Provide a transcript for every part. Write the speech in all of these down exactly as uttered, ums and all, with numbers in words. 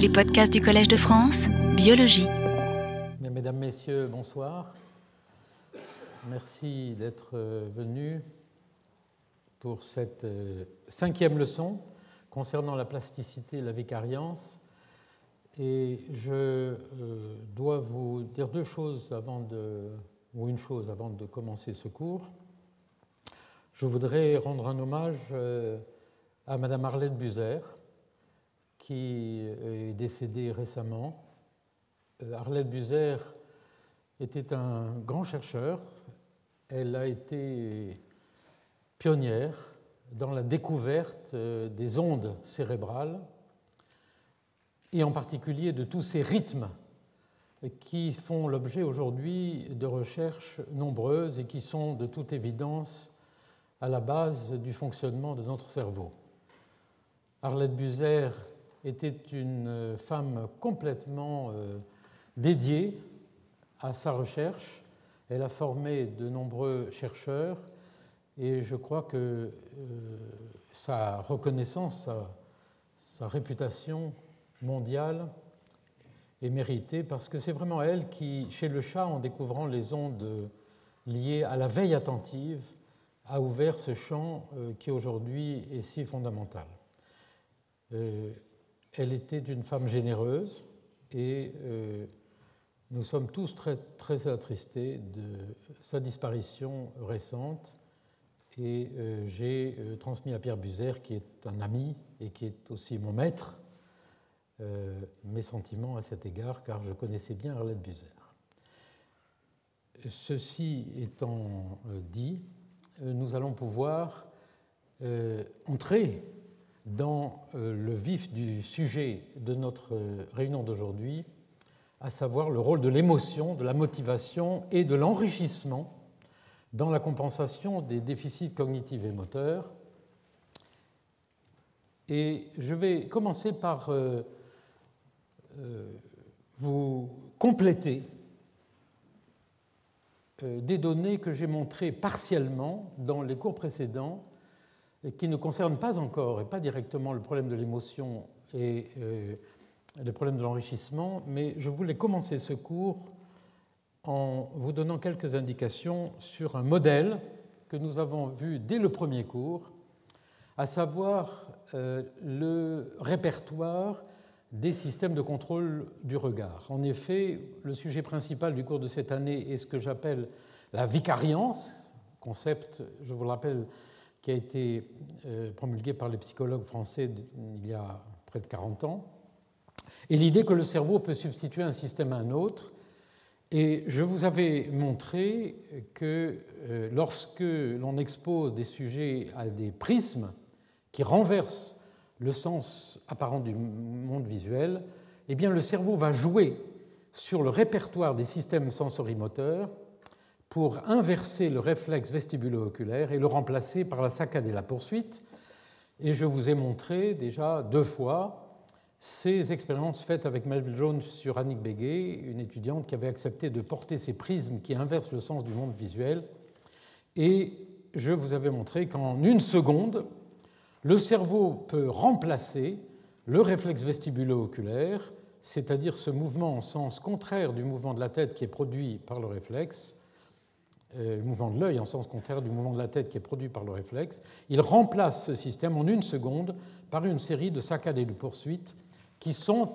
Les podcasts du Collège de France, biologie. Bien, mesdames, messieurs, bonsoir. Merci d'être venus pour cette cinquième leçon concernant la plasticité et la vicariance. Et je dois vous dire deux choses avant de, ou une chose avant de commencer ce cours. Je voudrais rendre un hommage à Madame Arlette Buser, qui est décédée récemment. Arlette Buser était un grand chercheur. Elle a été pionnière dans la découverte des ondes cérébrales et en particulier de tous ces rythmes qui font l'objet aujourd'hui de recherches nombreuses et qui sont de toute évidence à la base du fonctionnement de notre cerveau. Arlette Buser était une femme complètement euh, dédiée à sa recherche. Elle a formé de nombreux chercheurs et je crois que euh, sa reconnaissance, sa, sa réputation mondiale est méritée parce que c'est vraiment elle qui, chez le chat, en découvrant les ondes liées à la veille attentive, a ouvert ce champ euh, qui aujourd'hui est si fondamental. Euh, Elle était une femme généreuse et euh, nous sommes tous très, très attristés de sa disparition récente. Et euh, j'ai euh, transmis à Pierre Buser, qui est un ami et qui est aussi mon maître, euh, mes sentiments à cet égard, car je connaissais bien Arlette Buser. Ceci étant dit, nous allons pouvoir euh, entrer dans le vif du sujet de notre réunion d'aujourd'hui, à savoir le rôle de l'émotion, de la motivation et de l'enrichissement dans la compensation des déficits cognitifs et moteurs. Et je vais commencer par euh, euh, vous compléter euh, des données que j'ai montrées partiellement dans les cours précédents et qui ne concerne pas encore, et pas directement, le problème de l'émotion et euh, le problème de l'enrichissement, mais je voulais commencer ce cours en vous donnant quelques indications sur un modèle que nous avons vu dès le premier cours, à savoir euh, le répertoire des systèmes de contrôle du regard. En effet, le sujet principal du cours de cette année est ce que j'appelle la vicariance, concept, je vous le rappelle, qui a été promulguée par les psychologues français il y a près de quarante ans, et l'idée que le cerveau peut substituer un système à un autre. Et je vous avais montré que lorsque l'on expose des sujets à des prismes qui renversent le sens apparent du monde visuel, eh bien le cerveau va jouer sur le répertoire des systèmes sensorimoteurs pour inverser le réflexe vestibulo-oculaire et le remplacer par la saccade et la poursuite. Et je vous ai montré déjà deux fois ces expériences faites avec Melville Jones sur Annick Begay, une étudiante qui avait accepté de porter ces prismes qui inversent le sens du monde visuel. Et je vous avais montré qu'en une seconde, le cerveau peut remplacer le réflexe vestibulo-oculaire, c'est-à-dire ce mouvement en sens contraire du mouvement de la tête qui est produit par le réflexe, le mouvement de l'œil en sens contraire du mouvement de la tête qui est produit par le réflexe. Il remplace ce système en une seconde par une série de saccades et de poursuites qui sont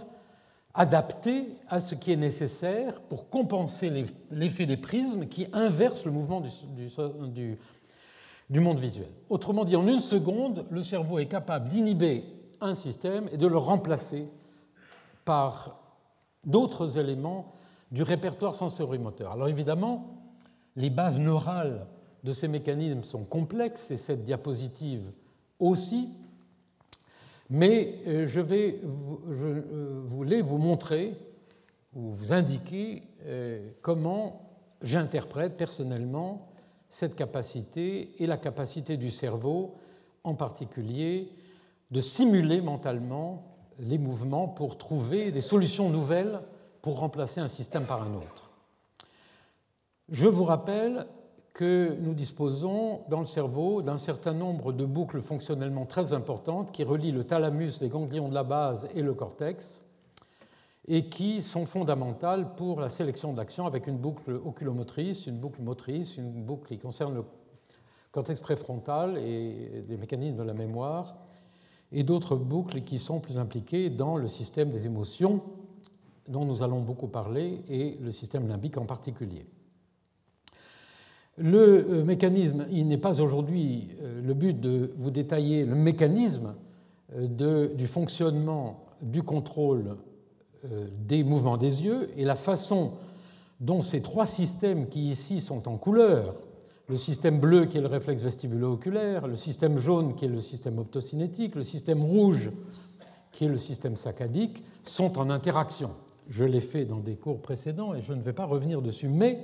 adaptées à ce qui est nécessaire pour compenser l'effet des prismes qui inverse le mouvement du, du, du, du monde visuel. Autrement dit, en une seconde, le cerveau est capable d'inhiber un système et de le remplacer par d'autres éléments du répertoire sensorimoteur. Alors évidemment, les bases neurales de ces mécanismes sont complexes, et cette diapositive aussi, mais je, vais, je voulais vous montrer ou vous indiquer comment j'interprète personnellement cette capacité et la capacité du cerveau, en particulier, de simuler mentalement les mouvements pour trouver des solutions nouvelles pour remplacer un système par un autre. Je vous rappelle que nous disposons dans le cerveau d'un certain nombre de boucles fonctionnellement très importantes qui relient le thalamus, les ganglions de la base et le cortex. et qui sont fondamentales pour la sélection de l'action avec une boucle oculomotrice, une boucle motrice, une boucle qui concerne le cortex préfrontal et les mécanismes de la mémoire, et d'autres boucles qui sont plus impliquées dans le système des émotions dont nous allons beaucoup parler, et le système limbique en particulier. Le mécanisme, il n'est pas aujourd'hui le but de vous détailler le mécanisme de, du fonctionnement du contrôle des mouvements des yeux et la façon dont ces trois systèmes qui ici sont en couleur, le système bleu qui est le réflexe vestibulo-oculaire, le système jaune qui est le système optocinétique, le système rouge qui est le système saccadique, sont en interaction. Je l'ai fait dans des cours précédents et je ne vais pas revenir dessus, mais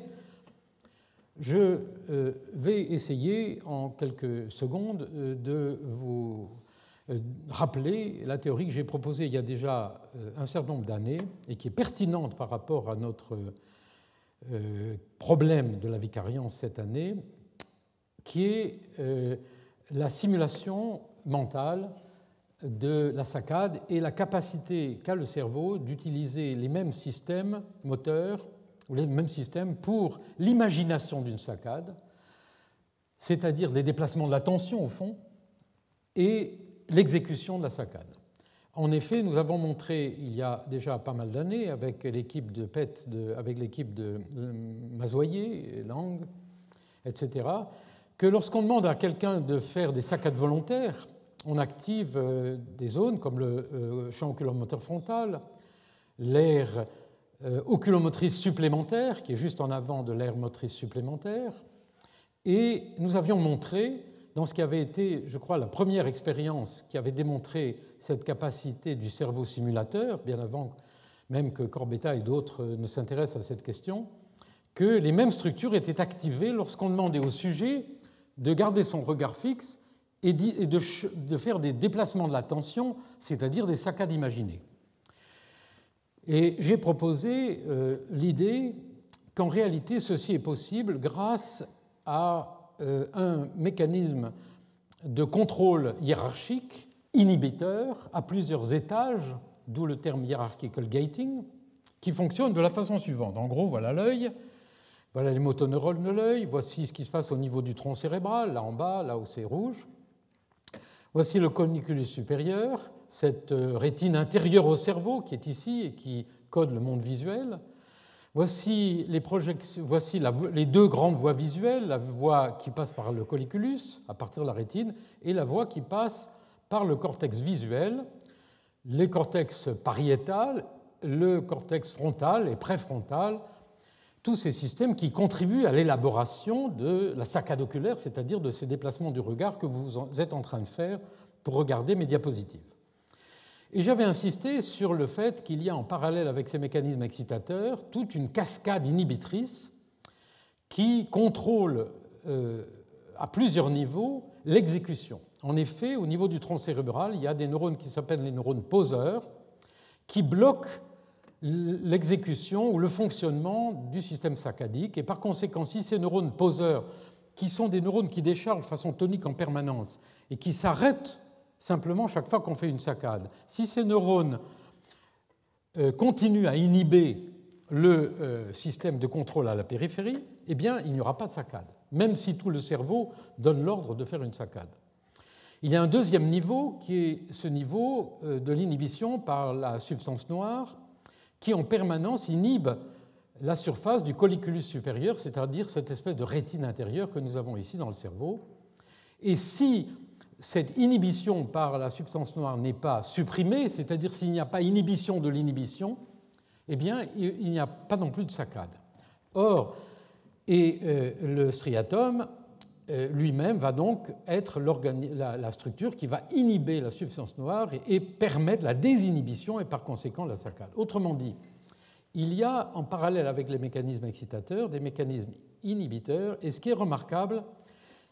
je vais essayer en quelques secondes de vous rappeler la théorie que j'ai proposée il y a déjà un certain nombre d'années et qui est pertinente par rapport à notre problème de la vicariance cette année, qui est la simulation mentale de la saccade et la capacité qu'a le cerveau d'utiliser les mêmes systèmes moteurs ou les mêmes systèmes pour l'imagination d'une saccade, c'est-à-dire des déplacements de l'attention au fond, et l'exécution de la saccade. En effet, nous avons montré il y a déjà pas mal d'années avec l'équipe de P E T, de, avec l'équipe de, de Mazoyer, Lang, et cetera, que lorsqu'on demande à quelqu'un de faire des saccades volontaires, on active des zones comme le champ oculomoteur frontal, l'aire oculomotrice supplémentaire, qui est juste en avant de l'aire motrice supplémentaire. Et nous avions montré, dans ce qui avait été, je crois, la première expérience qui avait démontré cette capacité du cerveau simulateur, bien avant même que Corbetta et d'autres ne s'intéressent à cette question, que les mêmes structures étaient activées lorsqu'on demandait au sujet de garder son regard fixe et de faire des déplacements de l'attention, c'est-à-dire des saccades imaginées. Et j'ai proposé euh, l'idée qu'en réalité, ceci est possible grâce à euh, un mécanisme de contrôle hiérarchique, inhibiteur, à plusieurs étages, d'où le terme hierarchical gating, qui fonctionne de la façon suivante. En gros, voilà l'œil, voilà les motoneurones de l'œil, voici ce qui se passe au niveau du tronc cérébral, là en bas, là où c'est rouge. Voici le corniculus supérieur, cette rétine intérieure au cerveau qui est ici et qui code le monde visuel. Voici les, voici la, les deux grandes voies visuelles, la voie qui passe par le colliculus à partir de la rétine et la voie qui passe par le cortex visuel, les cortex pariétal, le cortex frontal et préfrontal, tous ces systèmes qui contribuent à l'élaboration de la saccade oculaire, c'est-à-dire de ces déplacements du regard que vous êtes en train de faire pour regarder mes diapositives. Et j'avais insisté sur le fait qu'il y a en parallèle avec ces mécanismes excitateurs toute une cascade inhibitrice qui contrôle euh, à plusieurs niveaux l'exécution. En effet, au niveau du tronc cérébral, il y a des neurones qui s'appellent les neurones poseurs qui bloquent l'exécution ou le fonctionnement du système saccadique. Et par conséquent, si ces neurones poseurs, qui sont des neurones qui déchargent de façon tonique en permanence et qui s'arrêtent simplement chaque fois qu'on fait une saccade, si ces neurones euh, continuent à inhiber le euh, système de contrôle à la périphérie, eh bien, il n'y aura pas de saccade, même si tout le cerveau donne l'ordre de faire une saccade. Il y a un deuxième niveau qui est ce niveau euh, de l'inhibition par la substance noire, qui en permanence inhibe la surface du colliculus supérieur, c'est-à-dire cette espèce de rétine intérieure que nous avons ici dans le cerveau. Et si cette inhibition par la substance noire n'est pas supprimée, c'est-à-dire s'il n'y a pas inhibition de l'inhibition, eh bien, il n'y a pas non plus de saccade. Or, et euh, le striatum euh, lui-même va donc être la, la structure qui va inhiber la substance noire et, et permettre la désinhibition et par conséquent la saccade. Autrement dit, il y a en parallèle avec les mécanismes excitateurs des mécanismes inhibiteurs, et ce qui est remarquable,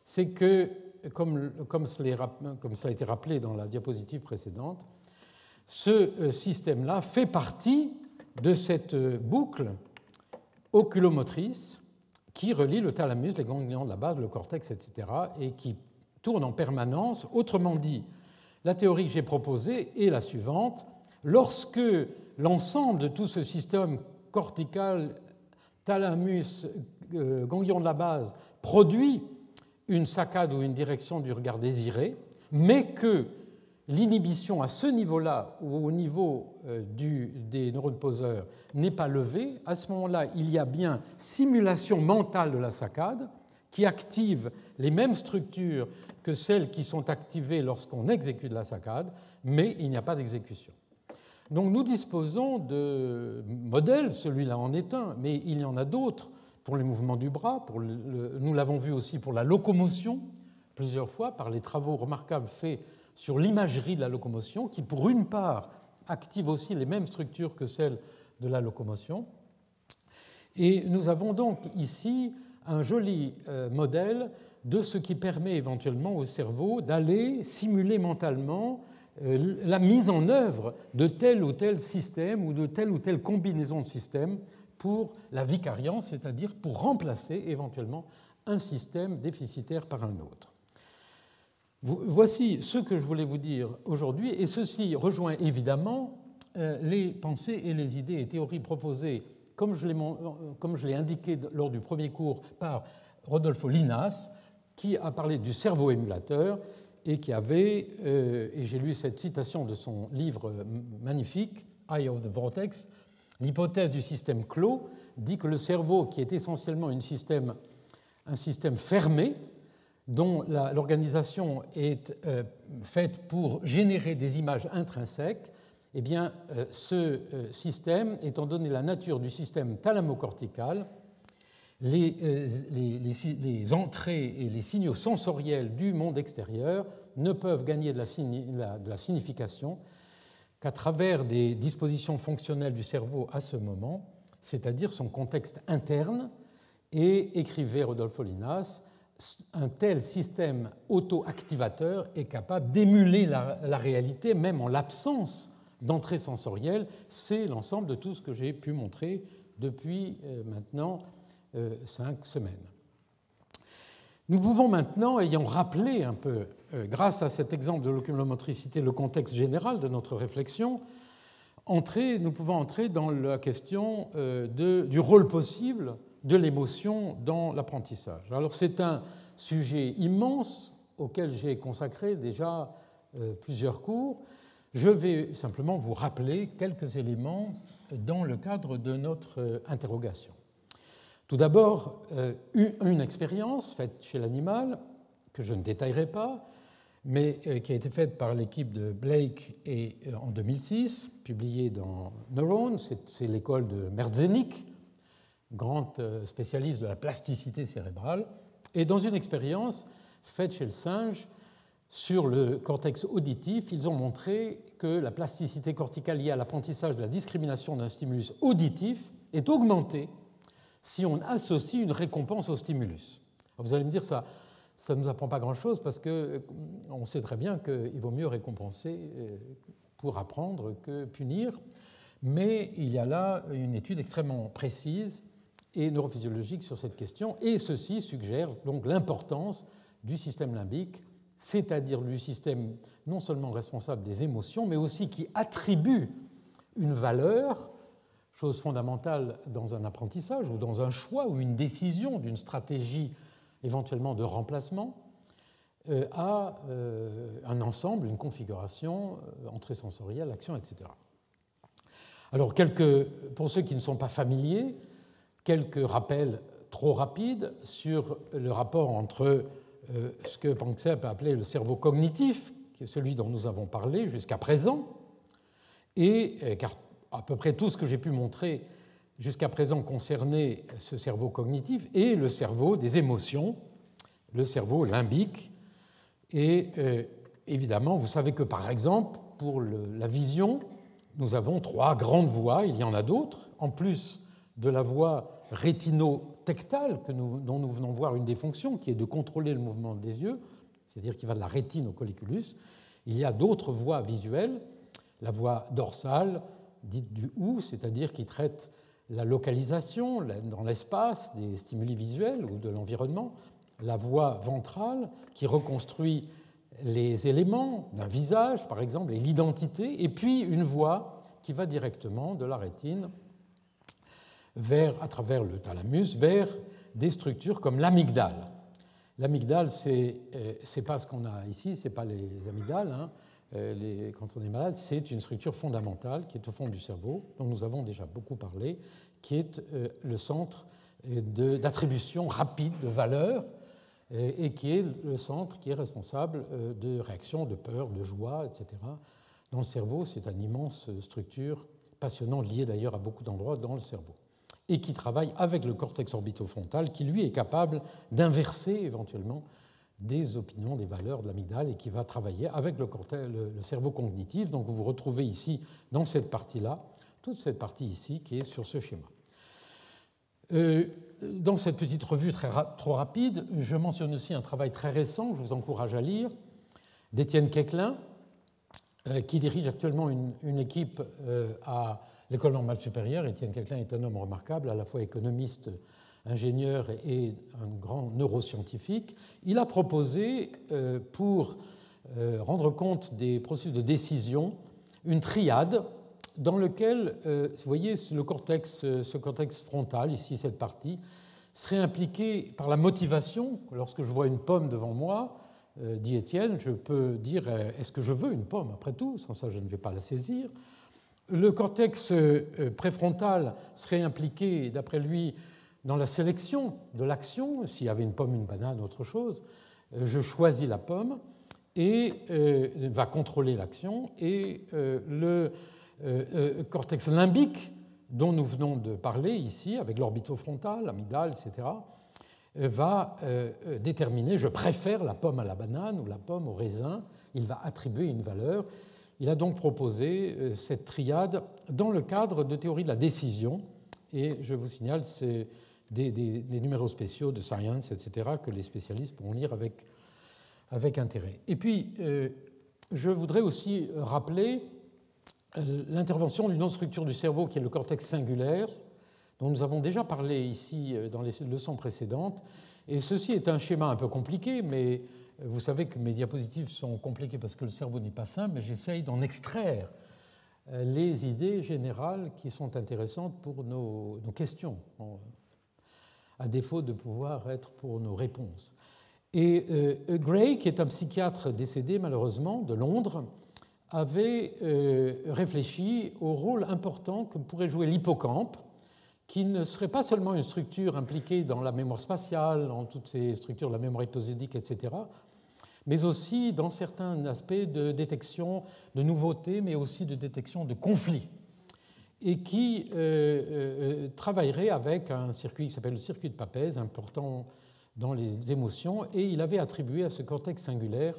c'est que, comme, comme cela a été rappelé dans la diapositive précédente, ce système-là fait partie de cette boucle oculomotrice qui relie le thalamus, les ganglions de la base, le cortex, et cetera, et qui tourne en permanence. Autrement dit, la théorie que j'ai proposée est la suivante. Lorsque l'ensemble de tout ce système cortical, thalamus, euh, ganglion de la base, produit une saccade ou une direction du regard désiré, mais que l'inhibition à ce niveau-là, ou au niveau euh, du, des neurones poseurs, n'est pas levée. À ce moment-là, il y a bien simulation mentale de la saccade qui active les mêmes structures que celles qui sont activées lorsqu'on exécute la saccade, mais il n'y a pas d'exécution. Donc nous disposons de modèles, celui-là en est un, mais il y en a d'autres pour les mouvements du bras, pour le, nous l'avons vu aussi pour la locomotion, plusieurs fois par les travaux remarquables faits sur l'imagerie de la locomotion, qui pour une part active aussi les mêmes structures que celles de la locomotion. Et nous avons donc ici un joli modèle de ce qui permet éventuellement au cerveau d'aller simuler mentalement la mise en œuvre de tel ou tel système ou de telle ou telle combinaison de systèmes pour la vicariance, c'est-à-dire pour remplacer éventuellement un système déficitaire par un autre. Voici ce que je voulais vous dire aujourd'hui, et ceci rejoint évidemment les pensées et les idées et théories proposées, comme je l'ai indiqué lors du premier cours, par Rodolfo Llinás, qui a parlé du cerveau émulateur et qui avait, et j'ai lu cette citation de son livre magnifique, Eye of the Vortex, l'hypothèse du système clos dit que le cerveau, qui est essentiellement une système, un système fermé, dont la, l'organisation est euh, faite pour générer des images intrinsèques, eh bien, euh, ce euh, système, étant donné la nature du système thalamocortical, les, euh, les, les, les entrées et les signaux sensoriels du monde extérieur ne peuvent gagner de la, de la signification qu'à travers des dispositions fonctionnelles du cerveau à ce moment, c'est-à-dire son contexte interne, et écrivait Rodolfo Llinás, un tel système auto-activateur est capable d'émuler la, la réalité, même en l'absence d'entrée sensorielle. C'est l'ensemble de tout ce que j'ai pu montrer depuis euh, maintenant euh, cinq semaines. Nous pouvons maintenant, ayant rappelé un peu, euh, grâce à cet exemple de l'oculomotricité, le contexte général de notre réflexion, entrer, nous pouvons entrer dans la question euh, de, du rôle possible de l'émotion dans l'apprentissage. Alors c'est un sujet immense auquel j'ai consacré déjà euh, plusieurs cours. Je vais simplement vous rappeler quelques éléments dans le cadre de notre euh, interrogation. Tout d'abord, euh, une expérience faite chez l'animal, que je ne détaillerai pas, mais euh, qui a été faite par l'équipe de Blake et, euh, en deux mille six, publiée dans Neuron, c'est, c'est l'école de Merzenich, grand spécialiste de la plasticité cérébrale, et dans une expérience faite chez le singe sur le cortex auditif, ils ont montré que la plasticité corticale liée à l'apprentissage de la discrimination d'un stimulus auditif est augmentée si on associe une récompense au stimulus. Alors vous allez me dire, ça ça ne nous apprend pas grand-chose parce qu'on sait très bien qu'il vaut mieux récompenser pour apprendre que punir, mais il y a là une étude extrêmement précise et neurophysiologique sur cette question, et ceci suggère donc l'importance du système limbique, c'est-à-dire du système non seulement responsable des émotions, mais aussi qui attribue une valeur, chose fondamentale dans un apprentissage ou dans un choix ou une décision d'une stratégie éventuellement de remplacement, euh, à euh, un ensemble, une configuration, euh, entrée sensorielle, action, et cetera. Alors, quelques, pour ceux qui ne sont pas familiers, quelques rappels trop rapides sur le rapport entre euh, ce que Panksepp a appelé le cerveau cognitif, qui est celui dont nous avons parlé jusqu'à présent, et euh, car à peu près tout ce que j'ai pu montrer jusqu'à présent concernait ce cerveau cognitif, et le cerveau des émotions, le cerveau limbique. Et euh, évidemment, vous savez que par exemple, pour le, la vision, nous avons trois grandes voies, il y en a d'autres, en plus de la voie rétino-tactile dont nous venons voir une des fonctions, qui est de contrôler le mouvement des yeux, c'est-à-dire qui va de la rétine au colliculus. Il y a d'autres voies visuelles, la voie dorsale, dite du ou, c'est-à-dire qui traite la localisation dans l'espace des stimuli visuels ou de l'environnement, la voie ventrale qui reconstruit les éléments d'un visage, par exemple, et l'identité, et puis une voie qui va directement de la rétine vers, à travers le thalamus, vers des structures comme l'amygdale. L'amygdale, c'est, c'est pas ce qu'on a ici, c'est pas les amygdales, hein. Les, quand on est malade, c'est une structure fondamentale qui est au fond du cerveau, dont nous avons déjà beaucoup parlé, qui est le centre de, d'attribution rapide de valeur et, et qui est le centre qui est responsable de réactions, de peur, de joie, et cetera. Dans le cerveau, c'est une immense structure passionnante, liée d'ailleurs à beaucoup d'endroits dans le cerveau, et qui travaille avec le cortex orbitofrontal, qui lui est capable d'inverser éventuellement des opinions, des valeurs de l'amygdale, et qui va travailler avec le, cortex, le cerveau cognitif. Donc vous vous retrouvez ici, dans cette partie-là, toute cette partie ici qui est sur ce schéma. Euh, dans cette petite revue très ra- trop rapide, je mentionne aussi un travail très récent, je vous encourage à lire, d'Étienne Koechlin, euh, qui dirige actuellement une, une équipe euh, à l'École normale supérieure. Étienne Koechlin est un homme remarquable, à la fois économiste, ingénieur et un grand neuroscientifique. Il a proposé, euh, pour euh, rendre compte des processus de décision, une triade dans laquelle, euh, vous voyez, le cortex, ce cortex frontal, ici cette partie, serait impliqué par la motivation. Lorsque je vois une pomme devant moi, euh, dit Étienne, je peux dire euh, « est-ce que je veux une pomme ? Après tout, sans ça, je ne vais pas la saisir ». Le cortex euh, préfrontal serait impliqué, d'après lui, dans la sélection de l'action. S'il y avait une pomme, une banane, autre chose, je choisis la pomme et euh, va contrôler l'action. Et euh, le euh, euh, cortex limbique, dont nous venons de parler ici, avec l'orbitofrontal, l'amygdale, et cetera, va euh, déterminer, je préfère la pomme à la banane ou la pomme au raisin. Il va attribuer une valeur. Il a donc proposé euh, cette triade dans le cadre de théorie de la décision. Et je vous signale, c'est Des, des, des numéros spéciaux de Science, et cetera, que les spécialistes pourront lire avec, avec intérêt. Et puis, euh, je voudrais aussi rappeler l'intervention d'une autre structure du cerveau qui est le cortex cingulaire, dont nous avons déjà parlé ici dans les leçons précédentes. Et ceci est un schéma un peu compliqué, mais vous savez que mes diapositives sont compliquées parce que le cerveau n'est pas simple, mais j'essaye d'en extraire les idées générales qui sont intéressantes pour nos, nos questions, à défaut de pouvoir être pour nos réponses. Et euh, Gray, qui est un psychiatre décédé malheureusement de Londres, avait euh, réfléchi au rôle important que pourrait jouer l'hippocampe, qui ne serait pas seulement une structure impliquée dans la mémoire spatiale, dans toutes ces structures de la mémoire épisodique, et cetera, mais aussi dans certains aspects de détection de nouveautés, mais aussi de détection de conflits, et qui euh, euh, travaillerait avec un circuit qui s'appelle le circuit de Papez, important dans les émotions, et il avait attribué à ce cortex cingulaire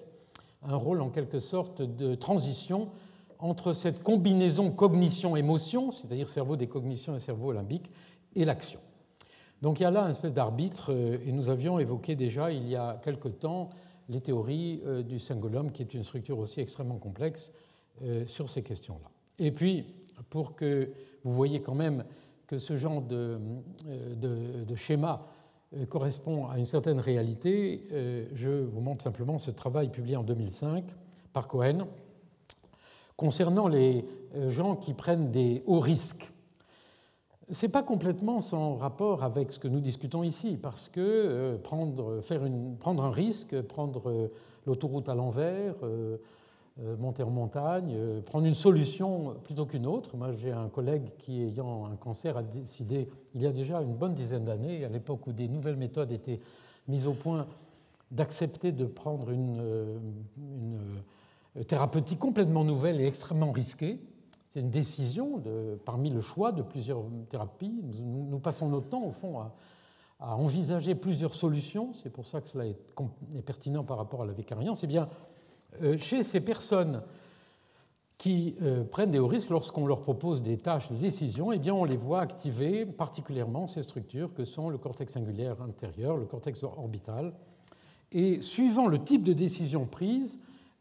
un rôle en quelque sorte de transition entre cette combinaison cognition-émotion, c'est-à-dire cerveau des cognitions et cerveau limbique, et l'action. Donc il y a là une espèce d'arbitre, et nous avions évoqué déjà il y a quelque temps les théories du cingulum, qui est une structure aussi extrêmement complexe euh, sur ces questions-là. Et puis, pour que vous voyez quand même que ce genre de, de, de schéma correspond à une certaine réalité, je vous montre simplement ce travail publié en deux mille cinq par Cohen concernant les gens qui prennent des hauts risques. Ce n'est pas complètement sans rapport avec ce que nous discutons ici, parce que prendre, faire une, prendre un risque, prendre l'autoroute à l'envers, monter en montagne, prendre une solution plutôt qu'une autre. Moi, j'ai un collègue qui, ayant un cancer, a décidé, il y a déjà une bonne dizaine d'années, à l'époque où des nouvelles méthodes étaient mises au point, d'accepter de prendre une, une thérapeutique complètement nouvelle et extrêmement risquée. C'est une décision de, parmi le choix de plusieurs thérapies. Nous, nous passons notre temps, au fond, à, à envisager plusieurs solutions. C'est pour ça que cela est, est pertinent par rapport à la vicariance. Eh bien, chez ces personnes qui euh, prennent des hauts risques, lorsqu'on leur propose des tâches de décision, eh bien, on les voit activer particulièrement ces structures que sont le cortex cingulaire intérieur, le cortex orbital. Et suivant le type de décision prise,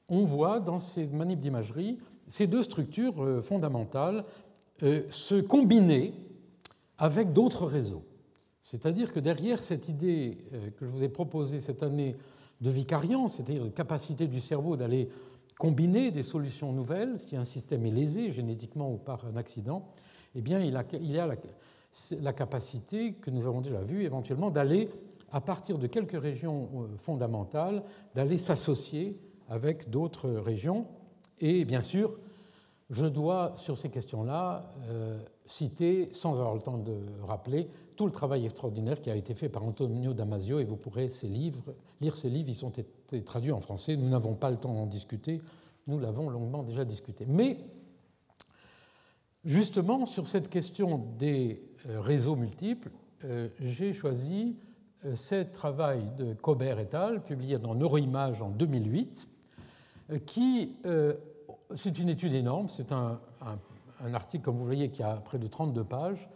on voit dans ces manips d'imagerie ces deux structures euh, fondamentales euh, se combiner avec d'autres réseaux. C'est-à-dire que derrière cette idée euh, que je vous ai proposée cette année de vicariance, c'est-à-dire de capacité du cerveau d'aller combiner des solutions nouvelles, si un système est lésé génétiquement ou par un accident, eh bien, il a, il a la, la capacité, que nous avons déjà vue éventuellement, d'aller, à partir de quelques régions fondamentales, d'aller s'associer avec d'autres régions. Et bien sûr, je dois, sur ces questions-là, euh, citer, sans avoir le temps de rappeler, tout le travail extraordinaire qui a été fait par Antonio Damasio, et vous pourrez ses livres, lire ses livres, ils ont été traduits en français, nous n'avons pas le temps d'en discuter, nous l'avons longuement déjà discuté. Mais, justement, sur cette question des réseaux multiples, euh, j'ai choisi euh, ce travail de Kober et al., publié dans Neuroimage en deux mille huit, euh, qui, euh, c'est une étude énorme, c'est un, un un article, comme vous voyez, qui a près de trente-deux pages,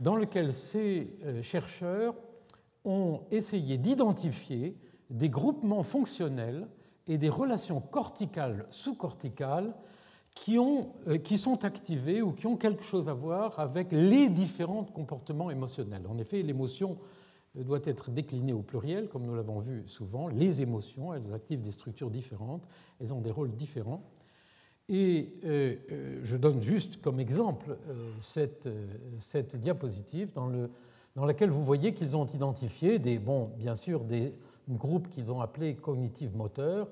dans lequel ces chercheurs ont essayé d'identifier des groupements fonctionnels et des relations corticales, sous-corticales, qui, ont, qui sont activées ou qui ont quelque chose à voir avec les différents comportements émotionnels. En effet, l'émotion doit être déclinée au pluriel, comme nous l'avons vu souvent. Les émotions, elles activent des structures différentes, elles ont des rôles différents. Et euh, je donne juste comme exemple euh, cette, euh, cette diapositive dans, le, dans laquelle vous voyez qu'ils ont identifié, des, bon, bien sûr, des groupes qu'ils ont appelés cognitifs moteurs,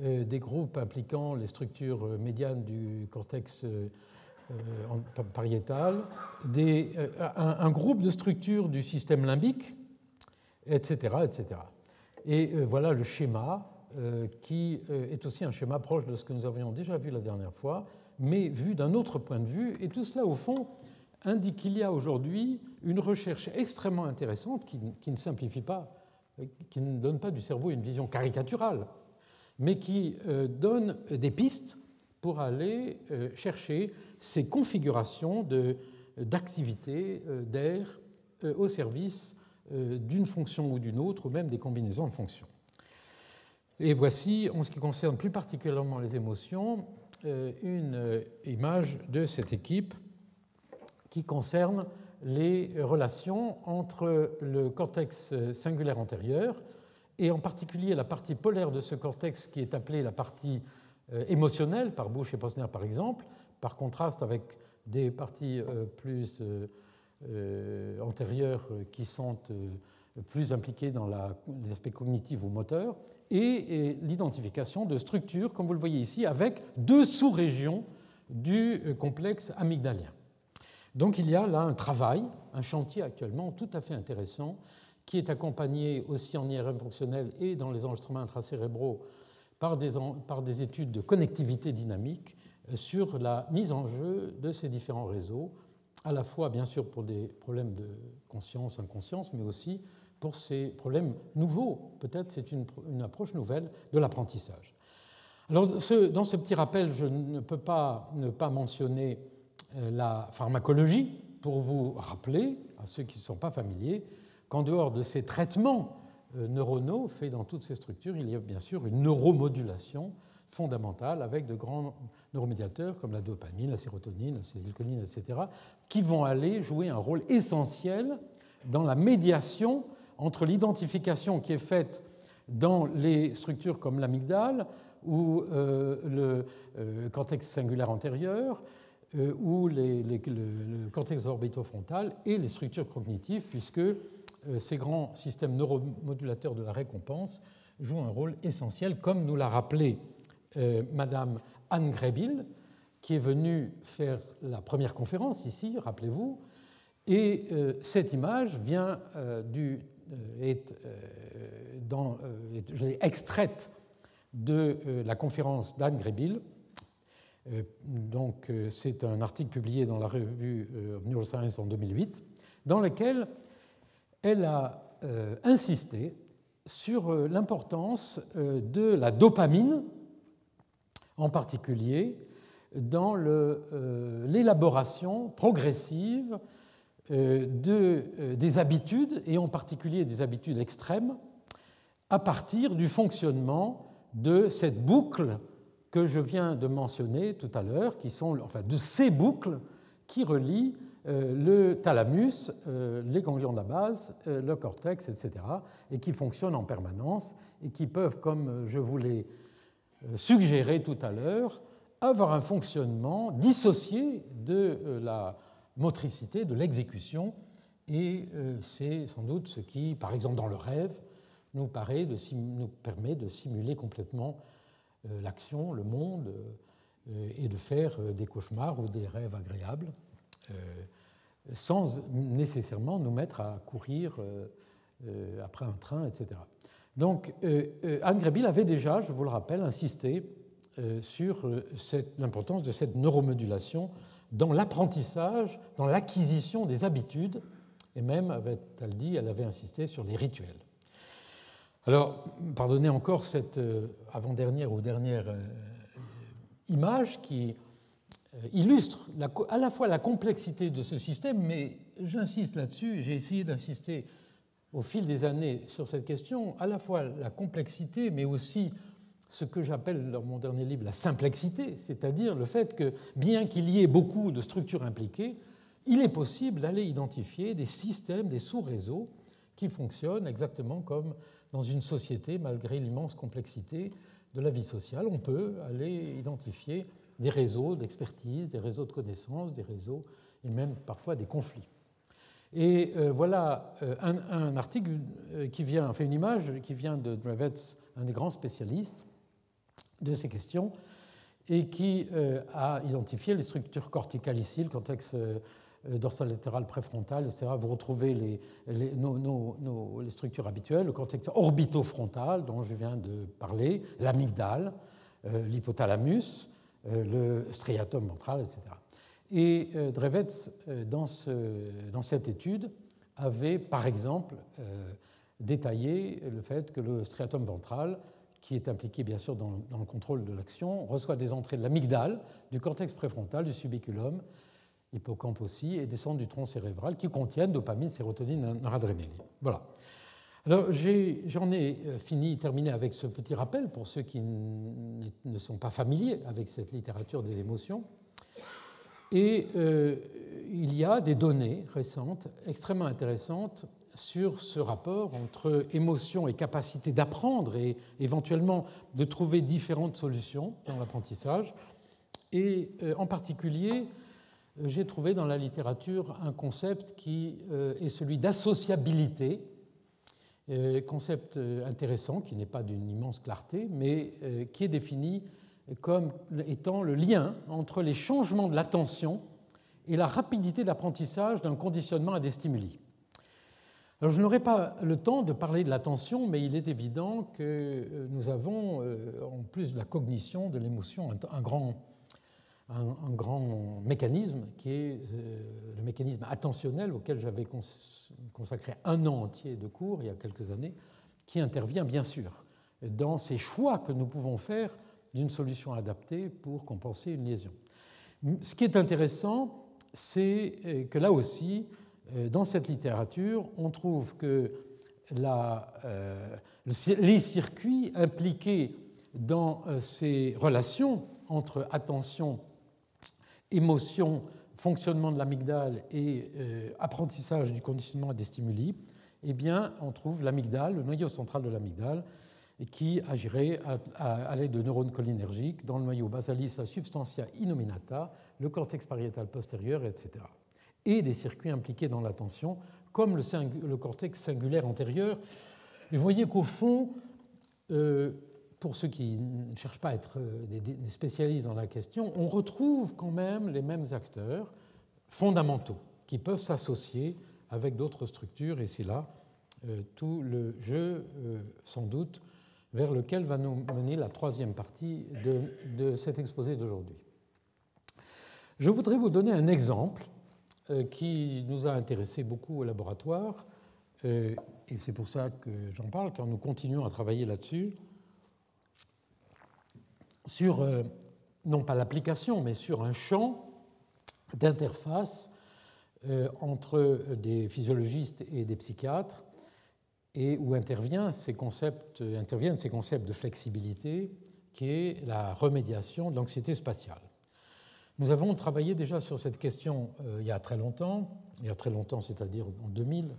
euh, des groupes impliquant les structures médianes du cortex euh, pariétal, des, euh, un, un groupe de structures du système limbique, et cetera, et cetera. Et euh, voilà le schéma qui est aussi un schéma proche de ce que nous avions déjà vu la dernière fois, mais vu d'un autre point de vue. Et tout cela, au fond, indique qu'il y a aujourd'hui une recherche extrêmement intéressante qui, qui ne simplifie pas, qui ne donne pas du cerveau une vision caricaturale, mais qui donne des pistes pour aller chercher ces configurations de, d'activités d'air au service d'une fonction ou d'une autre, ou même des combinaisons de fonctions. Et voici, en ce qui concerne plus particulièrement les émotions, une image de cette équipe qui concerne les relations entre le cortex cingulaire antérieur et en particulier la partie polaire de ce cortex qui est appelée la partie émotionnelle, par Bush et Posner par exemple, par contraste avec des parties plus antérieures qui sont plus impliquées dans la, les aspects cognitifs ou moteurs, et l'identification de structures, comme vous le voyez ici, avec deux sous-régions du complexe amygdalien. Donc il y a là un travail, un chantier actuellement tout à fait intéressant, qui est accompagné aussi en I R M fonctionnel et dans les enregistrements intracérébraux par des, par des études de connectivité dynamique sur la mise en jeu de ces différents réseaux, à la fois bien sûr pour des problèmes de conscience, inconscience, mais aussi pour ces problèmes nouveaux. Peut-être c'est une, une approche nouvelle de l'apprentissage. Alors, ce, dans ce petit rappel, je ne peux pas ne pas mentionner la pharmacologie pour vous rappeler, à ceux qui ne sont pas familiers, qu'en dehors de ces traitements neuronaux faits dans toutes ces structures, il y a bien sûr une neuromodulation fondamentale avec de grands neuromédiateurs comme la dopamine, la sérotonine, la acétylcholine, et cetera, qui vont aller jouer un rôle essentiel dans la médiation entre l'identification qui est faite dans les structures comme l'amygdale ou euh, le euh, cortex cingulaire antérieur euh, ou les, les, le, le cortex orbitofrontal et les structures cognitives, puisque euh, ces grands systèmes neuromodulateurs de la récompense jouent un rôle essentiel, comme nous l'a rappelé euh, Madame Ann Graybiel, qui est venue faire la première conférence ici, rappelez-vous, et euh, cette image vient euh, du... Est, euh, dans, euh, est, je l'ai extraite de euh, la conférence d'Ann Graybiel. Euh, donc, euh, c'est un article publié dans la revue euh, of Neuroscience en deux mille huit, dans lequel elle a euh, insisté sur euh, l'importance euh, de la dopamine, en particulier dans le, euh, l'élaboration progressive De, des habitudes, et en particulier des habitudes extrêmes, à partir du fonctionnement de cette boucle que je viens de mentionner tout à l'heure, qui sont, enfin, de ces boucles qui relient euh, le thalamus, euh, les ganglions de la base, euh, le cortex, et cetera, et qui fonctionnent en permanence et qui peuvent, comme je vous l'ai suggéré tout à l'heure, avoir un fonctionnement dissocié de la motricité, de l'exécution, et c'est sans doute ce qui, par exemple dans le rêve, nous, paraît de, nous permet de simuler complètement l'action, le monde, et de faire des cauchemars ou des rêves agréables, sans nécessairement nous mettre à courir après un train, et cetera. Donc, Ann Graybiel avait déjà, je vous le rappelle, insisté sur l'importance de cette neuromodulation dans l'apprentissage, dans l'acquisition des habitudes, et même, avait-elle dit, elle avait insisté sur les rituels. Alors, pardonnez encore cette avant-dernière ou dernière image qui illustre à la fois la complexité de ce système, mais j'insiste là-dessus, j'ai essayé d'insister au fil des années sur cette question, à la fois la complexité, mais aussi ce que j'appelle dans mon dernier livre la simplexité, c'est-à-dire le fait que, bien qu'il y ait beaucoup de structures impliquées, il est possible d'aller identifier des systèmes, des sous-réseaux qui fonctionnent exactement comme dans une société, malgré l'immense complexité de la vie sociale. On peut aller identifier des réseaux d'expertise, des réseaux de connaissances, des réseaux et même parfois des conflits. Et euh, voilà un, un article qui vient, enfin une image qui vient de Drevets, un des grands spécialistes de ces questions, et qui euh, a identifié les structures corticales ici, le cortex euh, dorsal-latéral préfrontal, et cetera. Vous retrouvez les, les, nos, nos, nos, les structures habituelles, le cortex orbitofrontal dont je viens de parler, l'amygdale, euh, l'hypothalamus, euh, le striatum ventral, et cetera. Et euh, Drevets, dans, ce, dans cette étude, avait par exemple euh, détaillé le fait que le striatum ventral, qui est impliqué bien sûr dans, dans le contrôle de l'action, reçoit des entrées de l'amygdale, du cortex préfrontal, du subiculum, hippocampe aussi, et descendent du tronc cérébral qui contiennent dopamine, sérotonine, noradrénaline. Voilà. Alors j'ai, j'en ai fini, terminé avec ce petit rappel pour ceux qui ne sont pas familiers avec cette littérature des émotions. Et euh, il y a des données récentes extrêmement intéressantes sur ce rapport entre émotion et capacité d'apprendre et éventuellement de trouver différentes solutions dans l'apprentissage. Et euh, en particulier, j'ai trouvé dans la littérature un concept qui est celui d'associabilité, concept intéressant qui n'est pas d'une immense clarté, mais qui est défini comme étant le lien entre les changements de l'attention et la rapidité d'apprentissage d'un conditionnement à des stimuli. Alors, je n'aurai pas le temps de parler de l'attention, mais il est évident que nous avons, en plus de la cognition, de l'émotion, un grand... un grand mécanisme qui est le mécanisme attentionnel auquel j'avais consacré un an entier de cours il y a quelques années, qui intervient bien sûr dans ces choix que nous pouvons faire d'une solution adaptée pour compenser une lésion. Ce qui est intéressant, c'est que là aussi, dans cette littérature, on trouve que la, euh, les circuits impliqués dans ces relations entre attention, émotion, fonctionnement de l'amygdale et euh, apprentissage du conditionnement à des stimuli, eh bien, on trouve l'amygdale, le noyau central de l'amygdale, qui agirait à, à, à l'aide de neurones cholinergiques dans le noyau basalis, la substantia innominata, le cortex pariétal postérieur, et cetera. Et des circuits impliqués dans l'attention, comme le, singu, le cortex cingulaire antérieur. Et vous voyez qu'au fond, euh, pour ceux qui ne cherchent pas à être des spécialistes dans la question, on retrouve quand même les mêmes acteurs fondamentaux qui peuvent s'associer avec d'autres structures, et c'est là euh, tout le jeu, euh, sans doute, vers lequel va nous mener la troisième partie de, de cet exposé d'aujourd'hui. Je voudrais vous donner un exemple euh, qui nous a intéressés beaucoup au laboratoire, euh, et c'est pour ça que j'en parle, car nous continuons à travailler là-dessus, sur, euh, non pas l'application, mais sur un champ d'interface euh, entre des physiologistes et des psychiatres, et où interviennent ces concepts, euh, interviennent ces concepts de flexibilité, qui est la remédiation de l'anxiété spatiale. Nous avons travaillé déjà sur cette question euh, il y a très longtemps, il y a très longtemps, c'est-à-dire en deux mille.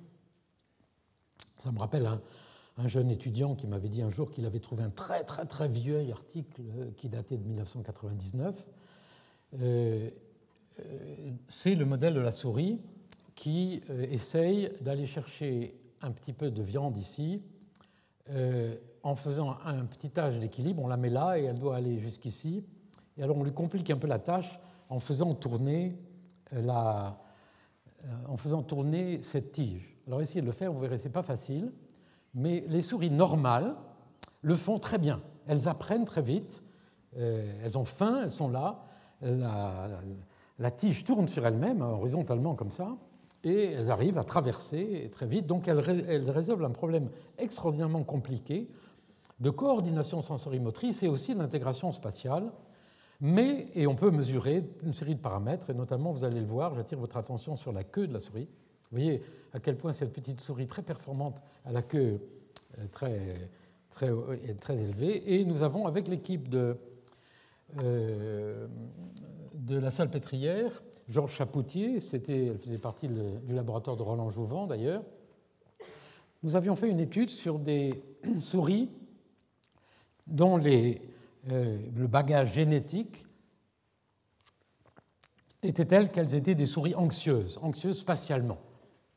Ça me rappelle un, un jeune étudiant qui m'avait dit un jour qu'il avait trouvé un très très très vieux article qui datait de mille neuf cent quatre-vingt-dix-neuf. Euh, euh, c'est le modèle de la souris qui euh, essaye d'aller chercher un petit peu de viande ici euh, en faisant un petit tâche d'équilibre. On la met là et elle doit aller jusqu'ici. Et alors on lui complique un peu la tâche en faisant tourner la... en faisant tourner cette tige. Alors essayez de le faire, vous verrez, c'est pas facile, mais les souris normales le font très bien. Elles apprennent très vite, elles ont faim, elles sont là, la, la, la tige tourne sur elle-même, horizontalement comme ça, et elles arrivent à traverser très vite, donc elles, elles résolvent un problème extraordinairement compliqué de coordination sensorimotrice et aussi d'intégration spatiale. Mais, et on peut mesurer une série de paramètres, et notamment, vous allez le voir, j'attire votre attention sur la queue de la souris. Vous voyez à quel point cette petite souris très performante à la queue très, très, très élevée. Et nous avons, avec l'équipe de, euh, de la Salpêtrière, Georges Chapoutier, c'était, elle faisait partie de, du laboratoire de Roland Jouvent d'ailleurs, nous avions fait une étude sur des souris dont les... Euh, le bagage génétique était tel qu'elles étaient des souris anxieuses, anxieuses spatialement.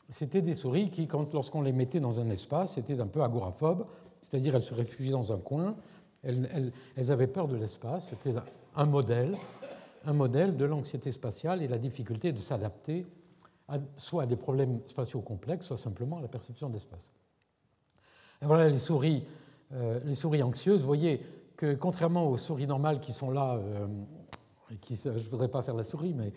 C'était des souris qui, quand, lorsqu'on les mettait dans un espace, étaient un peu agoraphobes, c'est-à-dire elles se réfugiaient dans un coin, elles, elles, elles avaient peur de l'espace. C'était un modèle, un modèle de l'anxiété spatiale et la difficulté de s'adapter à, soit à des problèmes spatiaux complexes, soit simplement à la perception de l'espace. Et voilà les souris, euh, les souris anxieuses, vous voyez, que contrairement aux souris normales qui sont là, euh, qui, je ne voudrais pas faire la souris, mais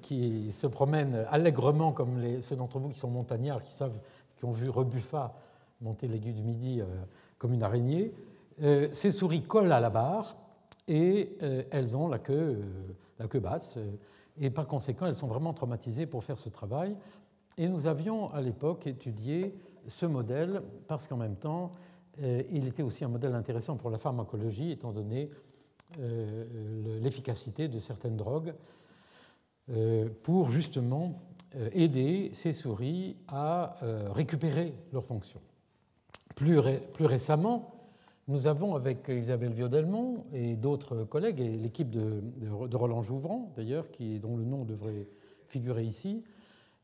qui se promènent allègrement comme les, ceux d'entre vous qui sont montagnards, qui savent, qui ont vu Rebuffa monter l'aiguille du midi euh, comme une araignée, euh, ces souris collent à la barre et euh, elles ont la queue, euh, la queue basse. Et par conséquent, elles sont vraiment traumatisées pour faire ce travail. Et nous avions à l'époque étudié ce modèle parce qu'en même temps, il était aussi un modèle intéressant pour la pharmacologie, étant donné euh, l'efficacité de certaines drogues euh, pour justement euh, aider ces souris à euh, récupérer leurs fonctions. Plus, ré, plus récemment, nous avons, avec Isabelle Viodelmont et d'autres collègues, et l'équipe de, de, de Roland Jouvent, d'ailleurs, qui, dont le nom devrait figurer ici,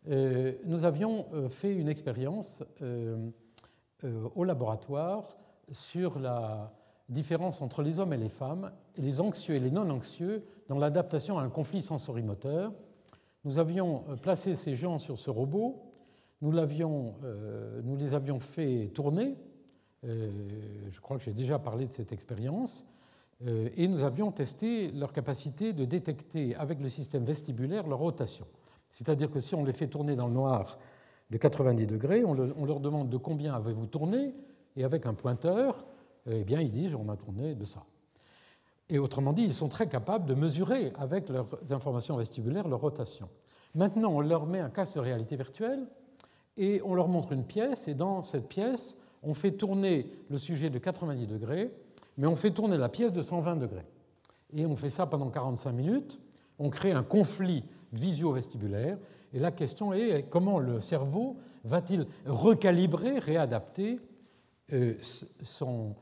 euh, nous avions fait une expérience euh, au laboratoire sur la différence entre les hommes et les femmes, les anxieux et les non-anxieux, dans l'adaptation à un conflit sensorimoteur. Nous avions placé ces gens sur ce robot, nous, l'avions, euh, nous les avions fait tourner, euh, je crois que j'ai déjà parlé de cette expérience, euh, et nous avions testé leur capacité de détecter avec le système vestibulaire leur rotation. C'est-à-dire que si on les fait tourner dans le noir de quatre-vingt-dix degrés, on, le, on leur demande de combien avez-vous tourné, et avec un pointeur, eh bien, ils disent on a tourné de ça. Et autrement dit, ils sont très capables de mesurer avec leurs informations vestibulaires leur rotation. Maintenant, on leur met un casque de réalité virtuelle et on leur montre une pièce, et dans cette pièce, on fait tourner le sujet de quatre-vingt-dix degrés, mais on fait tourner la pièce de cent vingt degrés. Et on fait ça pendant quarante-cinq minutes, on crée un conflit visio-vestibulaire. Et la question est comment le cerveau va-t-il recalibrer, réadapter euh, son,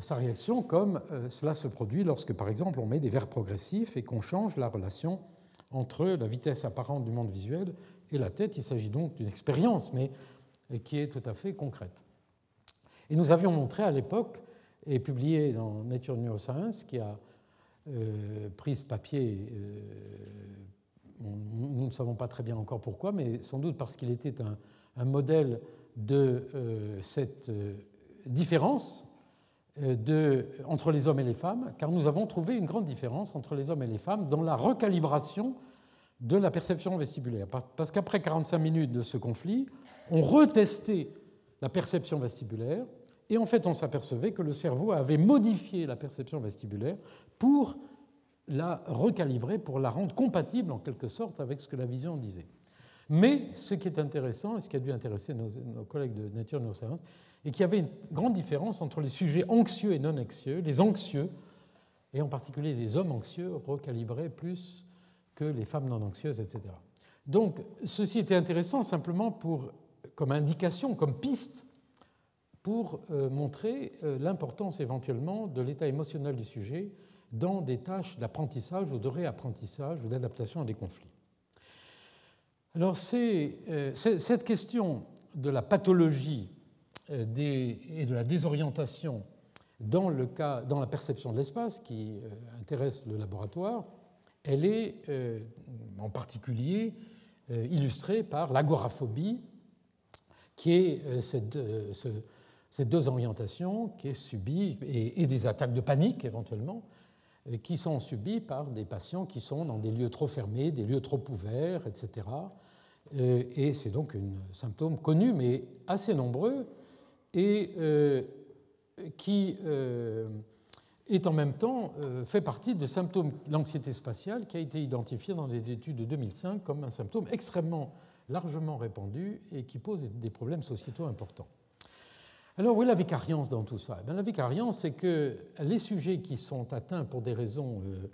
sa réaction comme euh, cela se produit lorsque, par exemple, on met des verres progressifs et qu'on change la relation entre la vitesse apparente du monde visuel et la tête. Il s'agit donc d'une expérience, mais qui est tout à fait concrète. Et nous avions montré à l'époque, et publié dans Nature Neuroscience, qui a euh, pris ce papier... Euh, Nous ne savons pas très bien encore pourquoi, mais sans doute parce qu'il était un, un modèle de euh, cette euh, différence euh, de, entre les hommes et les femmes, car nous avons trouvé une grande différence entre les hommes et les femmes dans la recalibration de la perception vestibulaire. Parce qu'après quarante-cinq minutes de ce conflit, on retestait la perception vestibulaire et en fait on s'apercevait que le cerveau avait modifié la perception vestibulaire pour... la recalibrer pour la rendre compatible en quelque sorte avec ce que la vision disait. Mais ce qui est intéressant, et ce qui a dû intéresser nos, nos collègues de Nature Neuroscience, est qu'il y avait une grande différence entre les sujets anxieux et non anxieux, les anxieux, et en particulier les hommes anxieux, recalibraient plus que les femmes non anxieuses, et cetera. Donc ceci était intéressant simplement pour, comme indication, comme piste, pour euh, montrer euh, l'importance éventuellement de l'état émotionnel du sujet dans des tâches d'apprentissage ou de réapprentissage ou d'adaptation à des conflits. Alors c'est, euh, c'est, cette question de la pathologie euh, des, et de la désorientation dans, le cas, dans la perception de l'espace qui euh, intéresse le laboratoire, elle est euh, en particulier euh, illustrée par l'agoraphobie, qui est euh, cette, euh, ce, cette désorientation qui est subie et, et des attaques de panique éventuellement euh, qui sont subies par des patients qui sont dans des lieux trop fermés, des lieux trop ouverts, et cetera. Euh, et c'est donc un symptôme connu mais assez nombreux et euh, qui euh, est en même temps euh, fait partie de symptômes de l'anxiété spatiale qui a été identifié dans des études de deux mille cinq comme un symptôme extrêmement largement répandu et qui pose des problèmes sociétaux importants. Alors, où est la vicariance dans tout ça ? Eh bien, la vicariance, c'est que les sujets qui sont atteints pour des raisons euh,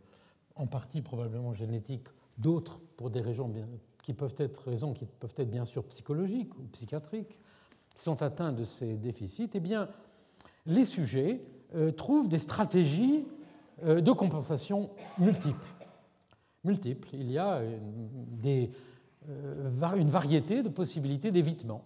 en partie probablement génétiques, d'autres pour des raisons bien, qui peuvent être raisons qui peuvent être bien sûr psychologiques ou psychiatriques, qui sont atteints de ces déficits, eh bien, les sujets euh, trouvent des stratégies euh, de compensation multiples. Multiples. Il y a euh, des une variété de possibilités d'évitement.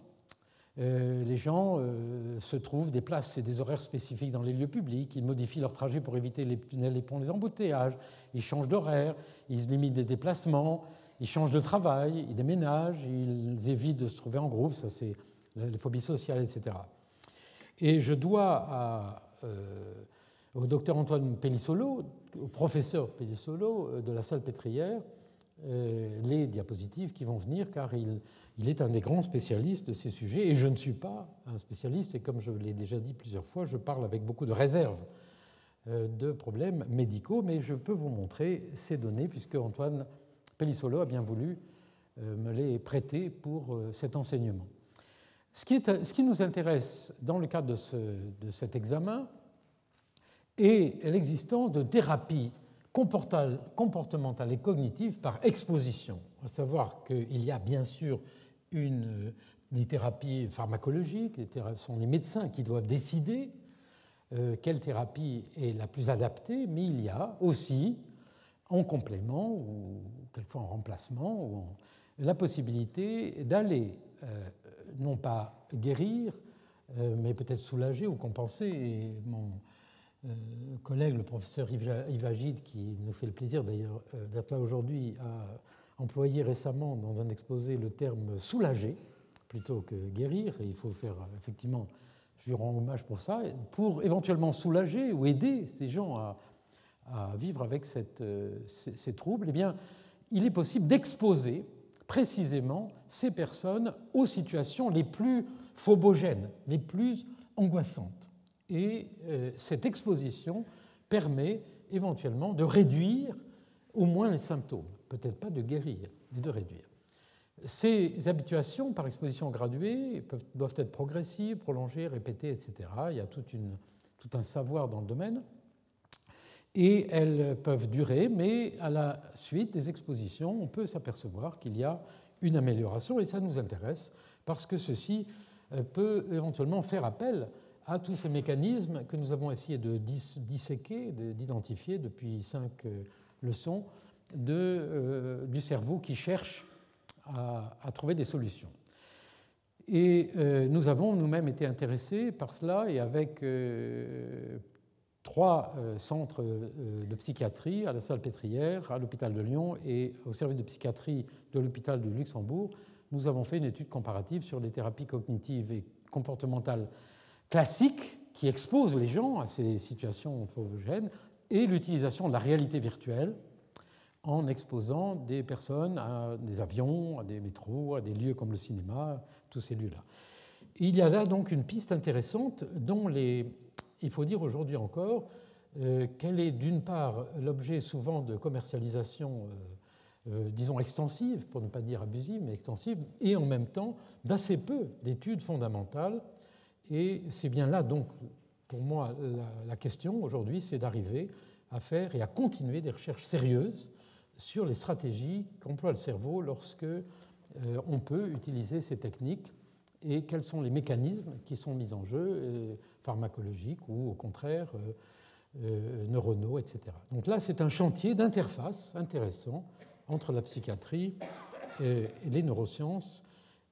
Euh, les gens euh, se trouvent des places et des horaires spécifiques dans les lieux publics, ils modifient leur trajet pour éviter les tunnels, les ponts, les embouteillages, ils changent d'horaire, ils limitent des déplacements, ils changent de travail, ils déménagent, ils évitent de se trouver en groupe, ça c'est les phobies sociales, et cetera. Et je dois à, euh, au docteur Antoine Pelissolo, au professeur Pelissolo de la Salpêtrière, les diapositives qui vont venir, car il, il est un des grands spécialistes de ces sujets, et je ne suis pas un spécialiste, et comme je l'ai déjà dit plusieurs fois, je parle avec beaucoup de réserve de problèmes médicaux, mais je peux vous montrer ces données, puisque Antoine Pelissolo a bien voulu me les prêter pour cet enseignement. Ce qui, est, ce qui nous intéresse dans le cadre de, ce, de cet examen est l'existence de thérapies comportementale et cognitive par exposition, à savoir qu'il y a bien sûr une, des thérapies pharmacologiques, des thérapies, ce sont les médecins qui doivent décider euh, quelle thérapie est la plus adaptée, mais il y a aussi, en complément ou quelquefois en remplacement, ou en, la possibilité d'aller euh, non pas guérir, euh, mais peut-être soulager ou compenser. Et mon, Le collègue, le professeur Yves Agide, qui nous fait le plaisir d'ailleurs d'être là aujourd'hui, a employé récemment dans un exposé le terme « soulager » plutôt que « guérir », et il faut faire effectivement, je lui rends hommage pour ça, pour éventuellement soulager ou aider ces gens à, à vivre avec cette, ces, ces troubles, eh bien, il est possible d'exposer précisément ces personnes aux situations les plus phobogènes, les plus angoissantes. Et euh, cette exposition permet éventuellement de réduire au moins les symptômes, peut-être pas de guérir, mais de réduire. Ces habituations par exposition graduée peuvent, doivent être progressives, prolongées, répétées, et cetera. Il y a toute une, tout un savoir dans le domaine. Et elles peuvent durer, mais à la suite des expositions, on peut s'apercevoir qu'il y a une amélioration, et ça nous intéresse, parce que ceci peut éventuellement faire appel à tous ces mécanismes que nous avons essayé de disséquer, d'identifier depuis cinq leçons de, euh, du cerveau qui cherche à, à trouver des solutions. Et euh, nous avons nous-mêmes été intéressés par cela, et avec euh, trois euh, centres euh, de psychiatrie, à la Salpêtrière, à l'hôpital de Lyon et au service de psychiatrie de l'hôpital de Luxembourg, nous avons fait une étude comparative sur les thérapies cognitives et comportementales classique qui expose les gens à ces situations phobogènes et l'utilisation de la réalité virtuelle en exposant des personnes à des avions, à des métros, à des lieux comme le cinéma, tous ces lieux-là. Il y a là donc une piste intéressante dont les... il faut dire aujourd'hui encore euh, qu'elle est d'une part l'objet souvent de commercialisation, euh, euh, disons extensive, pour ne pas dire abusive, mais extensive, et en même temps d'assez peu d'études fondamentales. Et c'est bien là, donc, pour moi, la, la question aujourd'hui, c'est d'arriver à faire et à continuer des recherches sérieuses sur les stratégies qu'emploie le cerveau lorsque euh, on peut utiliser ces techniques et quels sont les mécanismes qui sont mis en jeu, pharmacologiques ou au contraire euh, neuronaux, et cetera. Donc là, c'est un chantier d'interface intéressant entre la psychiatrie et les neurosciences,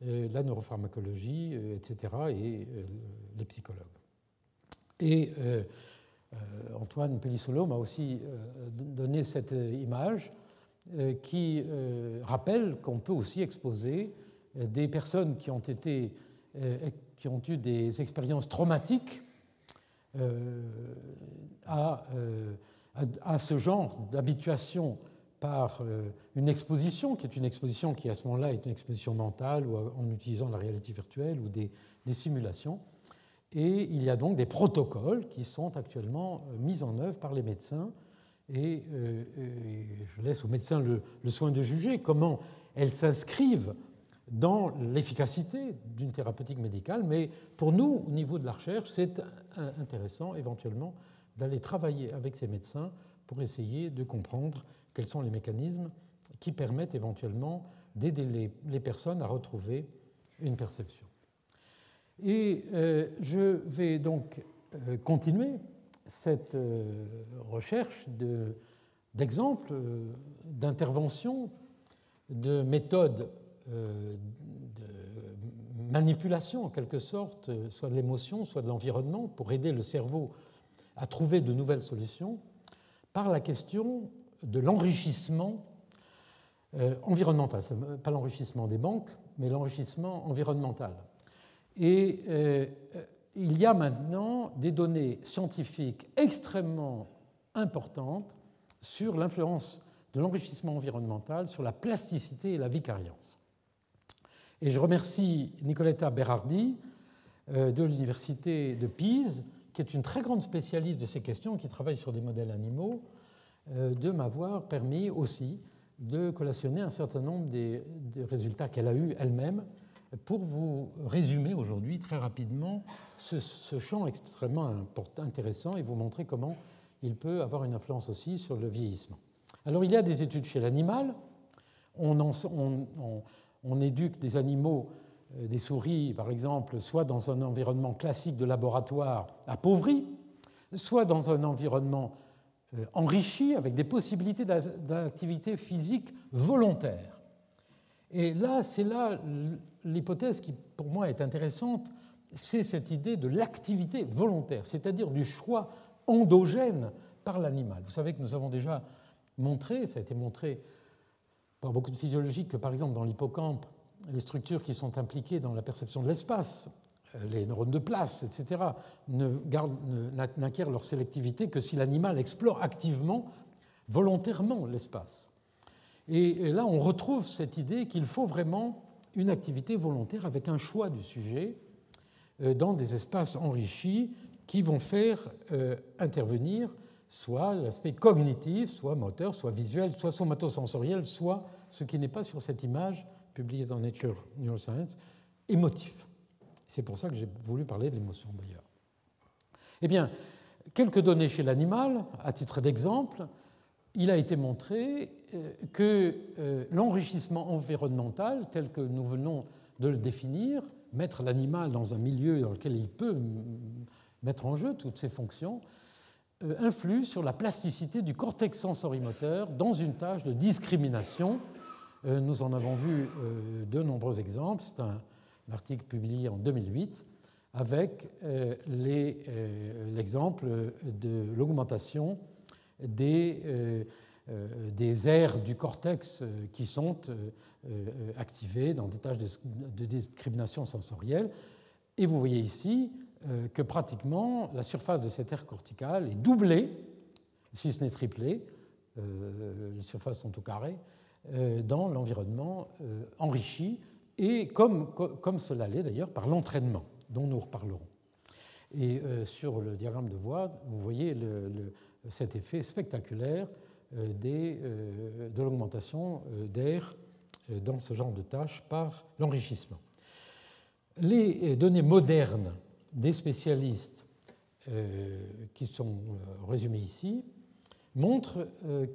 et la neuropharmacologie, et cetera, et les psychologues. Et euh, Antoine Pelissolo m'a aussi donné cette image qui rappelle qu'on peut aussi exposer des personnes qui ont, été, qui ont eu des expériences traumatiques à, à ce genre d'habituation par une exposition, qui est une exposition qui à ce moment-là est une exposition mentale ou en utilisant la réalité virtuelle ou des, des simulations. Et il y a donc des protocoles qui sont actuellement mis en œuvre par les médecins. Et, euh, et je laisse aux médecins le, le soin de juger comment elles s'inscrivent dans l'efficacité d'une thérapeutique médicale. Mais pour nous, au niveau de la recherche, c'est intéressant éventuellement d'aller travailler avec ces médecins pour essayer de comprendre quels sont les mécanismes qui permettent éventuellement d'aider les, les personnes à retrouver une perception. Et euh, je vais donc euh, continuer cette euh, recherche de, d'exemples, euh, d'interventions, de méthodes euh, de manipulation en quelque sorte, soit de l'émotion, soit de l'environnement, pour aider le cerveau à trouver de nouvelles solutions, par la question de l'enrichissement euh, environnemental. Pas l'enrichissement des banques, mais l'enrichissement environnemental. Et euh, il y a maintenant des données scientifiques extrêmement importantes sur l'influence de l'enrichissement environnemental sur la plasticité et la vicariance. Et je remercie Nicoletta Berardi euh, de l'université de Pise, qui est une très grande spécialiste de ces questions, qui travaille sur des modèles animaux, euh, de m'avoir permis aussi de collationner un certain nombre des, des résultats qu'elle a eus elle-même, pour vous résumer aujourd'hui très rapidement ce, ce champ extrêmement intéressant et vous montrer comment il peut avoir une influence aussi sur le vieillissement. Alors il y a des études chez l'animal, on, en, on, on, on éduque des animaux, euh, des souris par exemple, soit dans un environnement classique de laboratoire appauvri, soit dans un environnement euh, enrichi avec des possibilités d'activité physique volontaire. Et là, c'est là l'hypothèse qui, pour moi, est intéressante, c'est cette idée de l'activité volontaire, c'est-à-dire du choix endogène par l'animal. Vous savez que nous avons déjà montré, ça a été montré par beaucoup de physiologie, que par exemple dans l'hippocampe, les structures qui sont impliquées dans la perception de l'espace, les neurones de place, et cetera, ne gardent, n'acquièrent leur sélectivité que si l'animal explore activement, volontairement l'espace. Et là, on retrouve cette idée qu'il faut vraiment une activité volontaire avec un choix du sujet dans des espaces enrichis qui vont faire intervenir soit l'aspect cognitif, soit moteur, soit visuel, soit somatosensoriel, soit, ce qui n'est pas sur cette image publiée dans Nature Neuroscience, émotif. C'est pour ça que j'ai voulu parler de l'émotion, d'ailleurs. Eh bien, quelques données chez l'animal, à titre d'exemple. Il a été montré que l'enrichissement environnemental, tel que nous venons de le définir, mettre l'animal dans un milieu dans lequel il peut mettre en jeu toutes ses fonctions, influe sur la plasticité du cortex sensorimoteur dans une tâche de discrimination. Nous en avons vu de nombreux exemples. C'est un article publié en deux mille huit avec les, l'exemple de l'augmentation Des, euh, euh, des aires du cortex euh, qui sont euh, euh, activées dans des tâches de, de discrimination sensorielle. Et vous voyez ici euh, que pratiquement la surface de cette aire corticale est doublée, si ce n'est triplée, euh, les surfaces sont au carré, euh, dans l'environnement euh, enrichi, et comme, comme cela l'est d'ailleurs par l'entraînement, dont nous reparlerons. Et euh, sur le diagramme de voie, vous voyez le... le cet effet spectaculaire des, de l'augmentation d'air dans ce genre de tâches par l'enrichissement. Les données modernes des spécialistes qui sont résumées ici montrent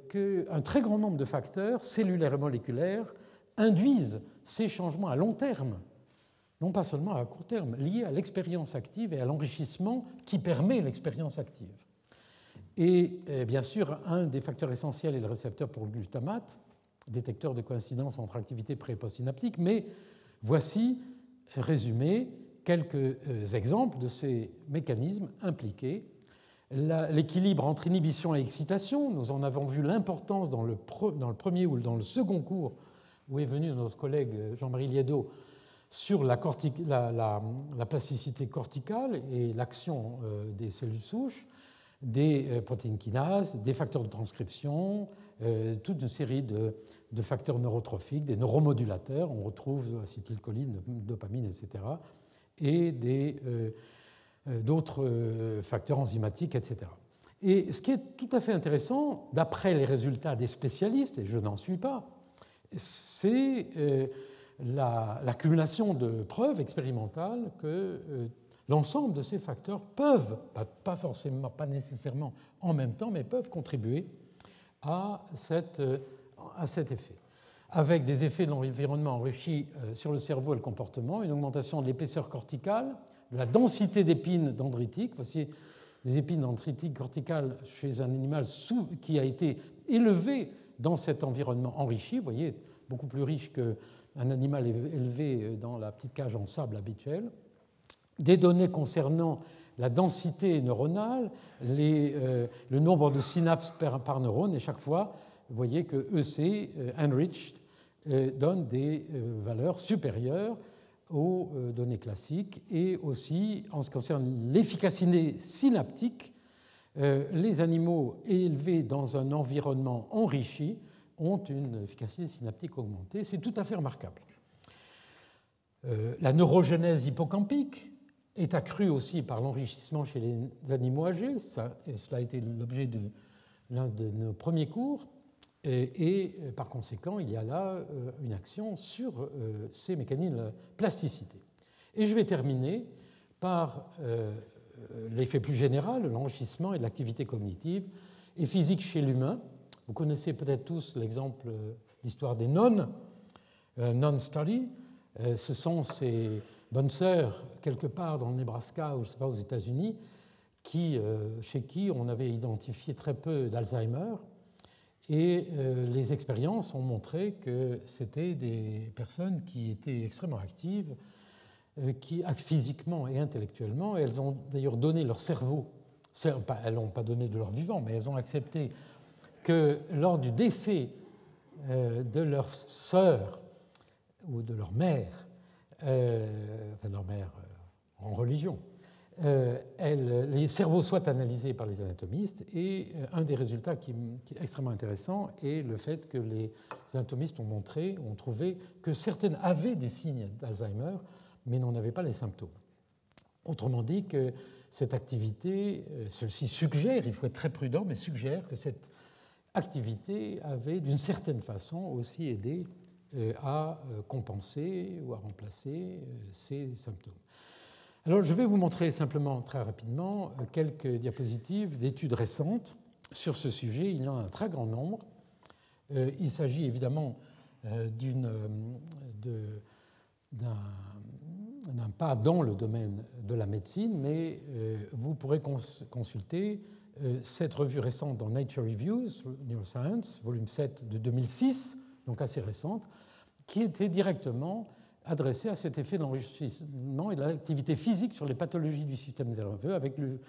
qu'un très grand nombre de facteurs cellulaires et moléculaires induisent ces changements à long terme non pas seulement à court terme, liées à l'expérience active et à l'enrichissement qui permet l'expérience active. Et, et bien sûr, un des facteurs essentiels est le récepteur pour le glutamate, détecteur de coïncidence entre activité pré- et postsynaptique, mais voici résumé quelques exemples de ces mécanismes impliqués. La, l'équilibre entre inhibition et excitation, nous en avons vu l'importance dans le, pre, dans le premier ou dans le second cours où est venu notre collègue Jean-Marie Liedot sur la, corti, la, la, la plasticité corticale et l'action euh, des cellules souches, des euh, protéines kinases, des facteurs de transcription, euh, toute une série de, de facteurs neurotrophiques, des neuromodulateurs, on retrouve acétylcholine, dopamine, et cetera, et des... Euh, d'autres facteurs enzymatiques, et cetera. Et ce qui est tout à fait intéressant, d'après les résultats des spécialistes, et je n'en suis pas, c'est la, l'accumulation de preuves expérimentales que l'ensemble de ces facteurs peuvent, pas forcément, pas nécessairement en même temps, mais peuvent contribuer à, cette, à cet effet. Avec des effets de l'environnement enrichi sur le cerveau et le comportement, une augmentation de l'épaisseur corticale, de la densité d'épines dendritiques. Voici des épines dendritiques corticales chez un animal sous, qui a été élevé dans cet environnement enrichi. Vous voyez, beaucoup plus riche qu'un animal élevé dans la petite cage en sable habituelle. Des données concernant la densité neuronale, les, euh, le nombre de synapses par, par neurone. Et chaque fois, vous voyez que E C, euh, enriched, euh, donne des euh, valeurs supérieures aux données classiques, et aussi, en ce qui concerne l'efficacité synaptique, les animaux élevés dans un environnement enrichi ont une efficacité synaptique augmentée. C'est tout à fait remarquable. La neurogenèse hippocampique est accrue aussi par l'enrichissement chez les animaux âgés. Ça, et cela a été l'objet de l'un de nos premiers cours. Et, et par conséquent, il y a là euh, une action sur euh, ces mécanismes de plasticité. Et je vais terminer par euh, l'effet plus général, l'enrichissement et de l'activité cognitive et physique chez l'humain. Vous connaissez peut-être tous l'exemple, l'histoire des nonnes, euh, non-study. Euh, ce sont ces bonnes sœurs, quelque part dans le Nebraska ou je sais pas, aux États-Unis, qui, euh, chez qui on avait identifié très peu d'Alzheimer. Et euh, les expériences ont montré que c'était des personnes qui étaient extrêmement actives, euh, qui, physiquement et intellectuellement. Et elles ont d'ailleurs donné leur cerveau. Elles n'ont pas donné de leur vivant, mais elles ont accepté que lors du décès euh, de leur sœur ou de leur mère, euh, enfin leur mère euh, en religion, Euh, elle, les cerveaux soient analysés par les anatomistes. Et euh, un des résultats qui, qui est extrêmement intéressant est le fait que les anatomistes ont montré, ont trouvé que certaines avaient des signes d'Alzheimer, mais n'en avaient pas les symptômes. Autrement dit, que cette activité, euh, celle-ci suggère, il faut être très prudent, mais suggère que cette activité avait d'une certaine façon aussi aidé euh, à compenser ou à remplacer euh, ces symptômes. Alors, je vais vous montrer simplement très rapidement quelques diapositives d'études récentes sur ce sujet. Il y en a un très grand nombre. Il s'agit évidemment d'une, de, d'un, d'un pas dans le domaine de la médecine, mais vous pourrez consulter cette revue récente dans Nature Reviews Neuroscience, volume sept de deux mille six, donc assez récente, qui était directement adressé à cet effet d'enrichissement et de l'activité physique sur les pathologies du système nerveux avec les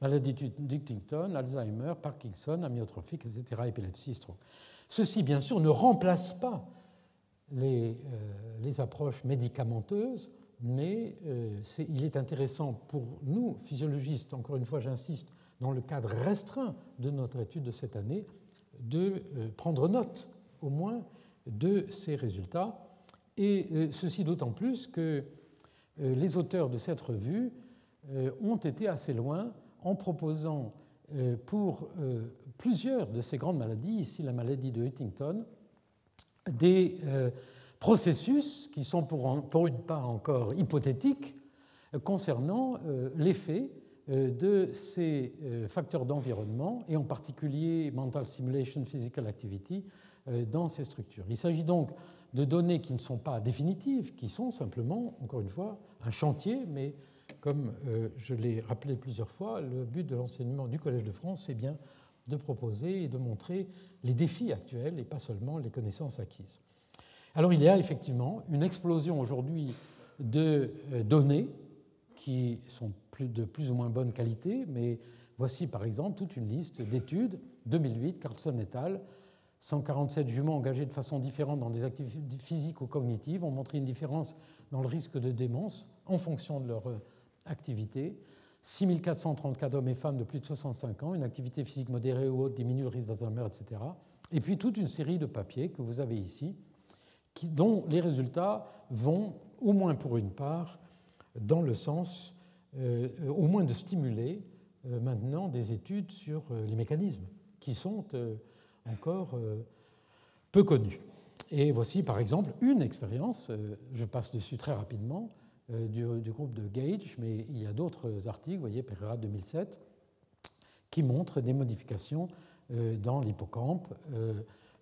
maladies d'Huntington, Alzheimer, Parkinson, amyotrophique, et cetera, épilepsie, stroke. Ceci, bien sûr, ne remplace pas les, euh, les approches médicamenteuses, mais euh, c'est, il est intéressant pour nous, physiologistes, encore une fois, j'insiste, dans le cadre restreint de notre étude de cette année, de euh, prendre note, au moins, de ces résultats. Et ceci d'autant plus que les auteurs de cette revue ont été assez loin en proposant pour plusieurs de ces grandes maladies, ici la maladie de Huntington, des processus qui sont pour une part encore hypothétiques concernant l'effet de ces facteurs d'environnement, et en particulier mental stimulation, physical activity, dans ces structures. Il s'agit donc de données qui ne sont pas définitives, qui sont simplement, encore une fois, un chantier, mais comme je l'ai rappelé plusieurs fois, le but de l'enseignement du Collège de France, c'est bien de proposer et de montrer les défis actuels et pas seulement les connaissances acquises. Alors il y a effectivement une explosion aujourd'hui de données qui sont de plus ou moins bonne qualité, mais voici par exemple toute une liste d'études. deux mille huit, Carlson et al., cent quarante-sept juments engagés de façon différente dans des activités physiques ou cognitives ont montré une différence dans le risque de démence en fonction de leur activité. six mille quatre cent trente-quatre hommes et femmes de plus de soixante-cinq ans, une activité physique modérée ou haute diminue le risque d'Alzheimer, et cetera. Et puis toute une série de papiers que vous avez ici, qui, dont les résultats vont, au moins pour une part, dans le sens, euh, au moins de stimuler euh, maintenant des études sur euh, les mécanismes qui sont euh, encore euh, peu connus. Et voici par exemple une expérience, euh, je passe dessus très rapidement, euh, du, du groupe de Gage, mais il y a d'autres articles, vous voyez, Pereira deux mille sept, qui montrent des modifications euh, dans l'hippocampe, euh,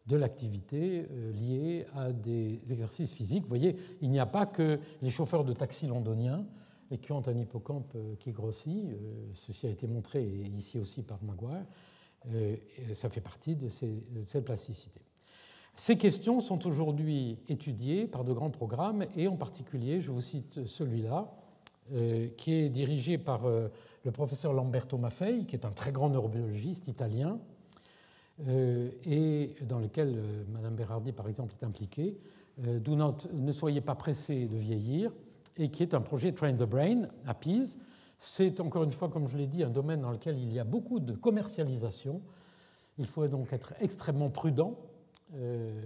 de l'activité liée à des exercices physiques. Vous voyez, il n'y a pas que les chauffeurs de taxi londoniens qui ont un hippocampe qui grossit. Ceci a été montré ici aussi par Maguire. Ça fait partie de cette plasticité. Ces questions sont aujourd'hui étudiées par de grands programmes, et en particulier, je vous cite celui-là, qui est dirigé par le professeur Lamberto Maffei, qui est un très grand neurobiologiste italien, et dans lequel Madame Berardi, par exemple, est impliquée, d'où ne soyez pas pressés de vieillir, et qui est un projet Train the Brain à Pise. C'est, encore une fois, comme je l'ai dit, un domaine dans lequel il y a beaucoup de commercialisation. Il faut donc être extrêmement prudent euh,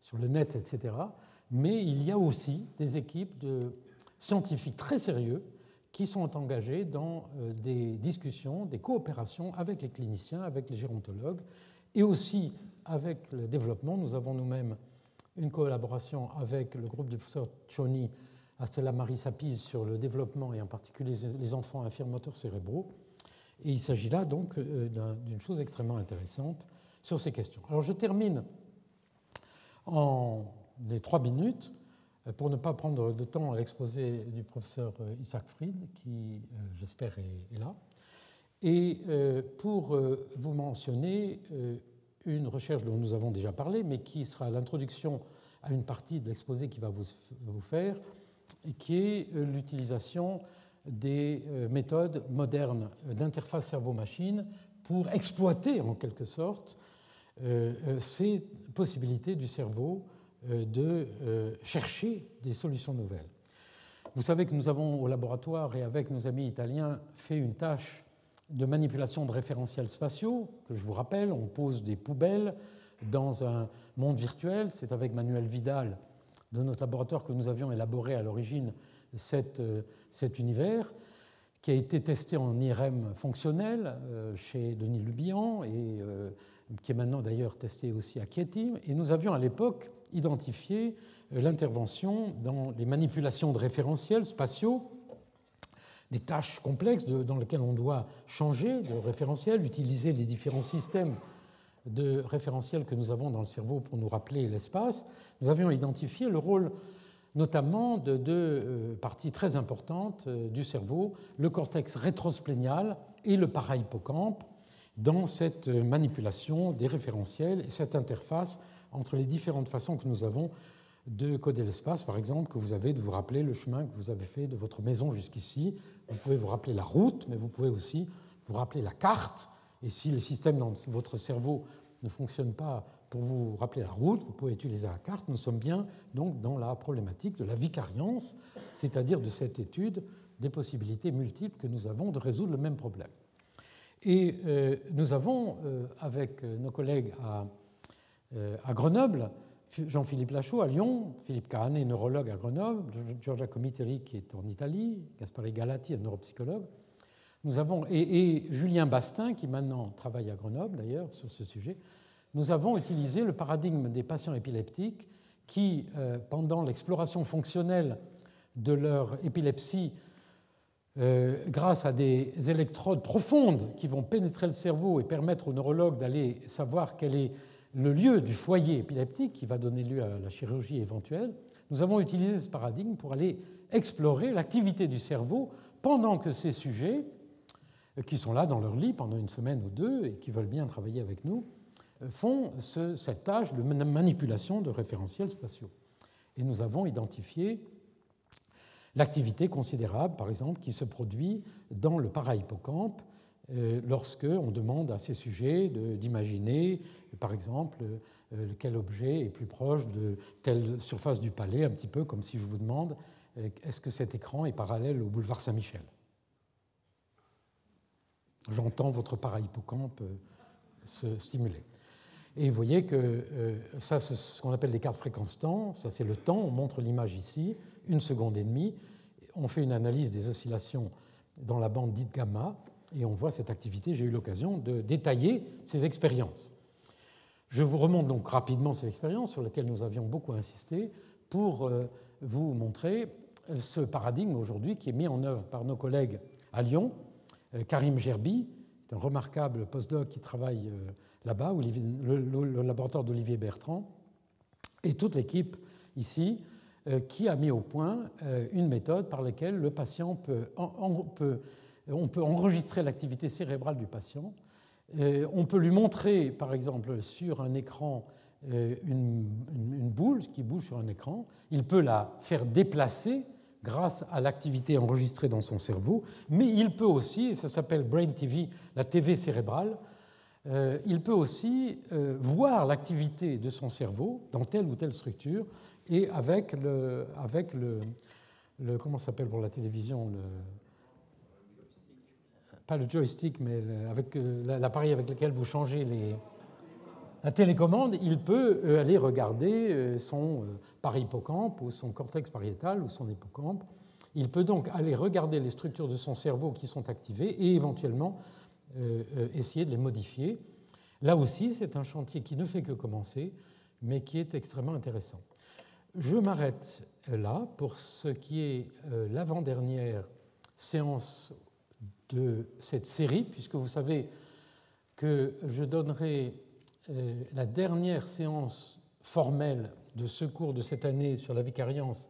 sur le net, et cetera. Mais il y a aussi des équipes de scientifiques très sérieux qui sont engagés dans des discussions, des coopérations avec les cliniciens, avec les gérontologues, et aussi avec le développement. Nous avons nous-mêmes une collaboration avec le groupe du professeur Choni, Astrid Marie Sapise, sur le développement, et en particulier les enfants infirmes moteurs cérébraux. Et il s'agit là donc d'une chose extrêmement intéressante sur ces questions. Alors je termine en les trois minutes, pour ne pas prendre de temps à l'exposé du professeur Isaac Fried, qui, euh, j'espère, est, est là, et euh, pour euh, vous mentionner euh, une recherche dont nous avons déjà parlé, mais qui sera l'introduction à une partie de l'exposé qui va vous, vous faire, qui est euh, l'utilisation des euh, méthodes modernes d'interface cerveau-machine pour exploiter, en quelque sorte, euh, ces possibilités du cerveau de chercher des solutions nouvelles. Vous savez que nous avons au laboratoire et avec nos amis italiens fait une tâche de manipulation de référentiels spatiaux, que je vous rappelle, on pose des poubelles dans un monde virtuel. C'est avec Manuel Vidal de notre laboratoire que nous avions élaboré à l'origine cet, cet univers, qui a été testé en I R M fonctionnel chez Denis Lubian et qui est maintenant d'ailleurs testé aussi à Chieti. Et nous avions à l'époque identifier l'intervention dans les manipulations de référentiels spatiaux, des tâches complexes de, dans lesquelles on doit changer de référentiel, utiliser les différents systèmes de référentiels que nous avons dans le cerveau pour nous rappeler l'espace. Nous avions identifié le rôle notamment de deux parties très importantes du cerveau, le cortex rétrosplénial et le parahippocampe, dans cette manipulation des référentiels et cette interface entre les différentes façons que nous avons de coder l'espace, par exemple, que vous avez de vous rappeler le chemin que vous avez fait de votre maison jusqu'ici. Vous pouvez vous rappeler la route, mais vous pouvez aussi vous rappeler la carte. Et si les systèmes dans votre cerveau ne fonctionnent pas pour vous rappeler la route, vous pouvez utiliser la carte. Nous sommes bien donc dans la problématique de la vicariance, c'est-à-dire de cette étude des possibilités multiples que nous avons de résoudre le même problème. Et euh, nous avons, euh, avec nos collègues à à Grenoble, Jean-Philippe Lachaud à Lyon, Philippe Cahanet, neurologue à Grenoble, Giorgia Comiteri qui est en Italie, Gaspare Galati, un neuropsychologue. Nous avons, et, et Julien Bastin, qui maintenant travaille à Grenoble d'ailleurs sur ce sujet, nous avons utilisé le paradigme des patients épileptiques qui, euh, pendant l'exploration fonctionnelle de leur épilepsie, Euh, grâce à des électrodes profondes qui vont pénétrer le cerveau et permettre aux neurologues d'aller savoir quelle est le lieu du foyer épileptique qui va donner lieu à la chirurgie éventuelle, nous avons utilisé ce paradigme pour aller explorer l'activité du cerveau pendant que ces sujets, qui sont là dans leur lit pendant une semaine ou deux et qui veulent bien travailler avec nous, font ce, cette tâche de manipulation de référentiels spatiaux. Et nous avons identifié l'activité considérable, par exemple, qui se produit dans le parahippocampe lorsque on demande à ces sujets d'imaginer, par exemple, quel objet est plus proche de telle surface du palais, un petit peu comme si je vous demande est-ce que cet écran est parallèle au boulevard Saint-Michel. J'entends votre parahippocampe se stimuler. Et vous voyez que ça, c'est ce qu'on appelle des cartes fréquence-temps, ça c'est le temps, on montre l'image ici, une seconde et demie, on fait une analyse des oscillations dans la bande dite gamma, et on voit cette activité, j'ai eu l'occasion de détailler ces expériences. Je vous remonte donc rapidement ces expériences sur lesquelles nous avions beaucoup insisté pour vous montrer ce paradigme aujourd'hui qui est mis en œuvre par nos collègues à Lyon. Karim Gerbi, un remarquable postdoc qui travaille là-bas, le laboratoire d'Olivier Bertrand, et toute l'équipe ici qui a mis au point une méthode par laquelle le patient peut... En, peut on peut enregistrer l'activité cérébrale du patient. On peut lui montrer, par exemple, sur un écran, une, une boule qui bouge sur un écran. Il peut la faire déplacer grâce à l'activité enregistrée dans son cerveau, mais il peut aussi, ça s'appelle Brain T V, la T V cérébrale, il peut aussi voir l'activité de son cerveau dans telle ou telle structure et avec le... Avec le, le comment ça s'appelle pour la télévision le, pas le joystick, mais avec l'appareil avec lequel vous changez les... la télécommande, il peut aller regarder son parihippocampe ou son cortex pariétal ou son hippocampe. Il peut donc aller regarder les structures de son cerveau qui sont activées et éventuellement essayer de les modifier. Là aussi, c'est un chantier qui ne fait que commencer, mais qui est extrêmement intéressant. Je m'arrête là pour ce qui est l'avant-dernière séance de cette série, puisque vous savez que je donnerai la dernière séance formelle de ce cours de cette année sur la vicariance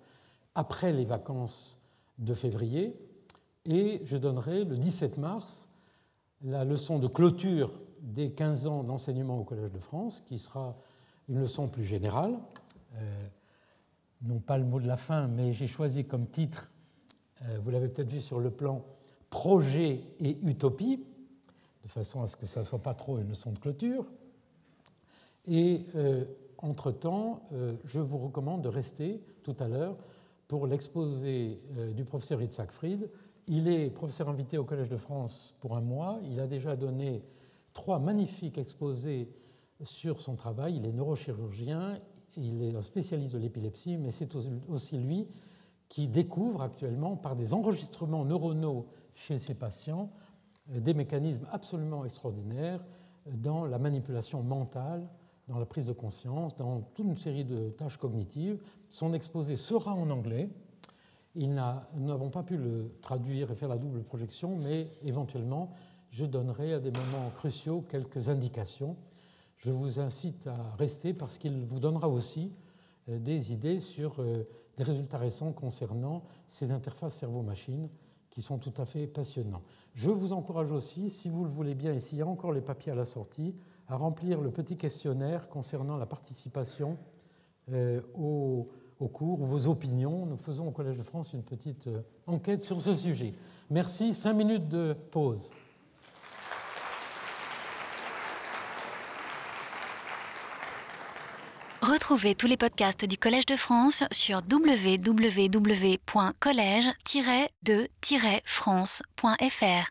après les vacances de février, et je donnerai le dix-sept mars la leçon de clôture des quinze ans d'enseignement au Collège de France, qui sera une leçon plus générale. Euh, non pas le mot de la fin, mais j'ai choisi comme titre, euh, vous l'avez peut-être vu sur le plan, projet et utopie, de façon à ce que ça ne soit pas trop une leçon de clôture. Et euh, entre-temps, euh, je vous recommande de rester tout à l'heure pour l'exposé euh, du professeur Isaac Fried. Il est professeur invité au Collège de France pour un mois. Il a déjà donné trois magnifiques exposés sur son travail. Il est neurochirurgien, il est un spécialiste de l'épilepsie, mais c'est aussi lui qui découvre actuellement, par des enregistrements neuronaux chez ses patients, des mécanismes absolument extraordinaires dans la manipulation mentale, dans la prise de conscience, dans toute une série de tâches cognitives. Son exposé sera en anglais. Il n'a, nous n'avons pas pu le traduire et faire la double projection, mais éventuellement, je donnerai à des moments cruciaux quelques indications. Je vous incite à rester parce qu'il vous donnera aussi des idées sur des résultats récents concernant ces interfaces cerveau-machine qui sont tout à fait passionnants. Je vous encourage aussi, si vous le voulez bien, et s'il y a encore les papiers à la sortie, à remplir le petit questionnaire concernant la participation euh, au, au cours, vos opinions. Nous faisons au Collège de France une petite euh, enquête sur ce sujet. Merci. Cinq minutes de pause. Retrouvez tous les podcasts du Collège de France sur w w w point collège tiret de tiret france point f r.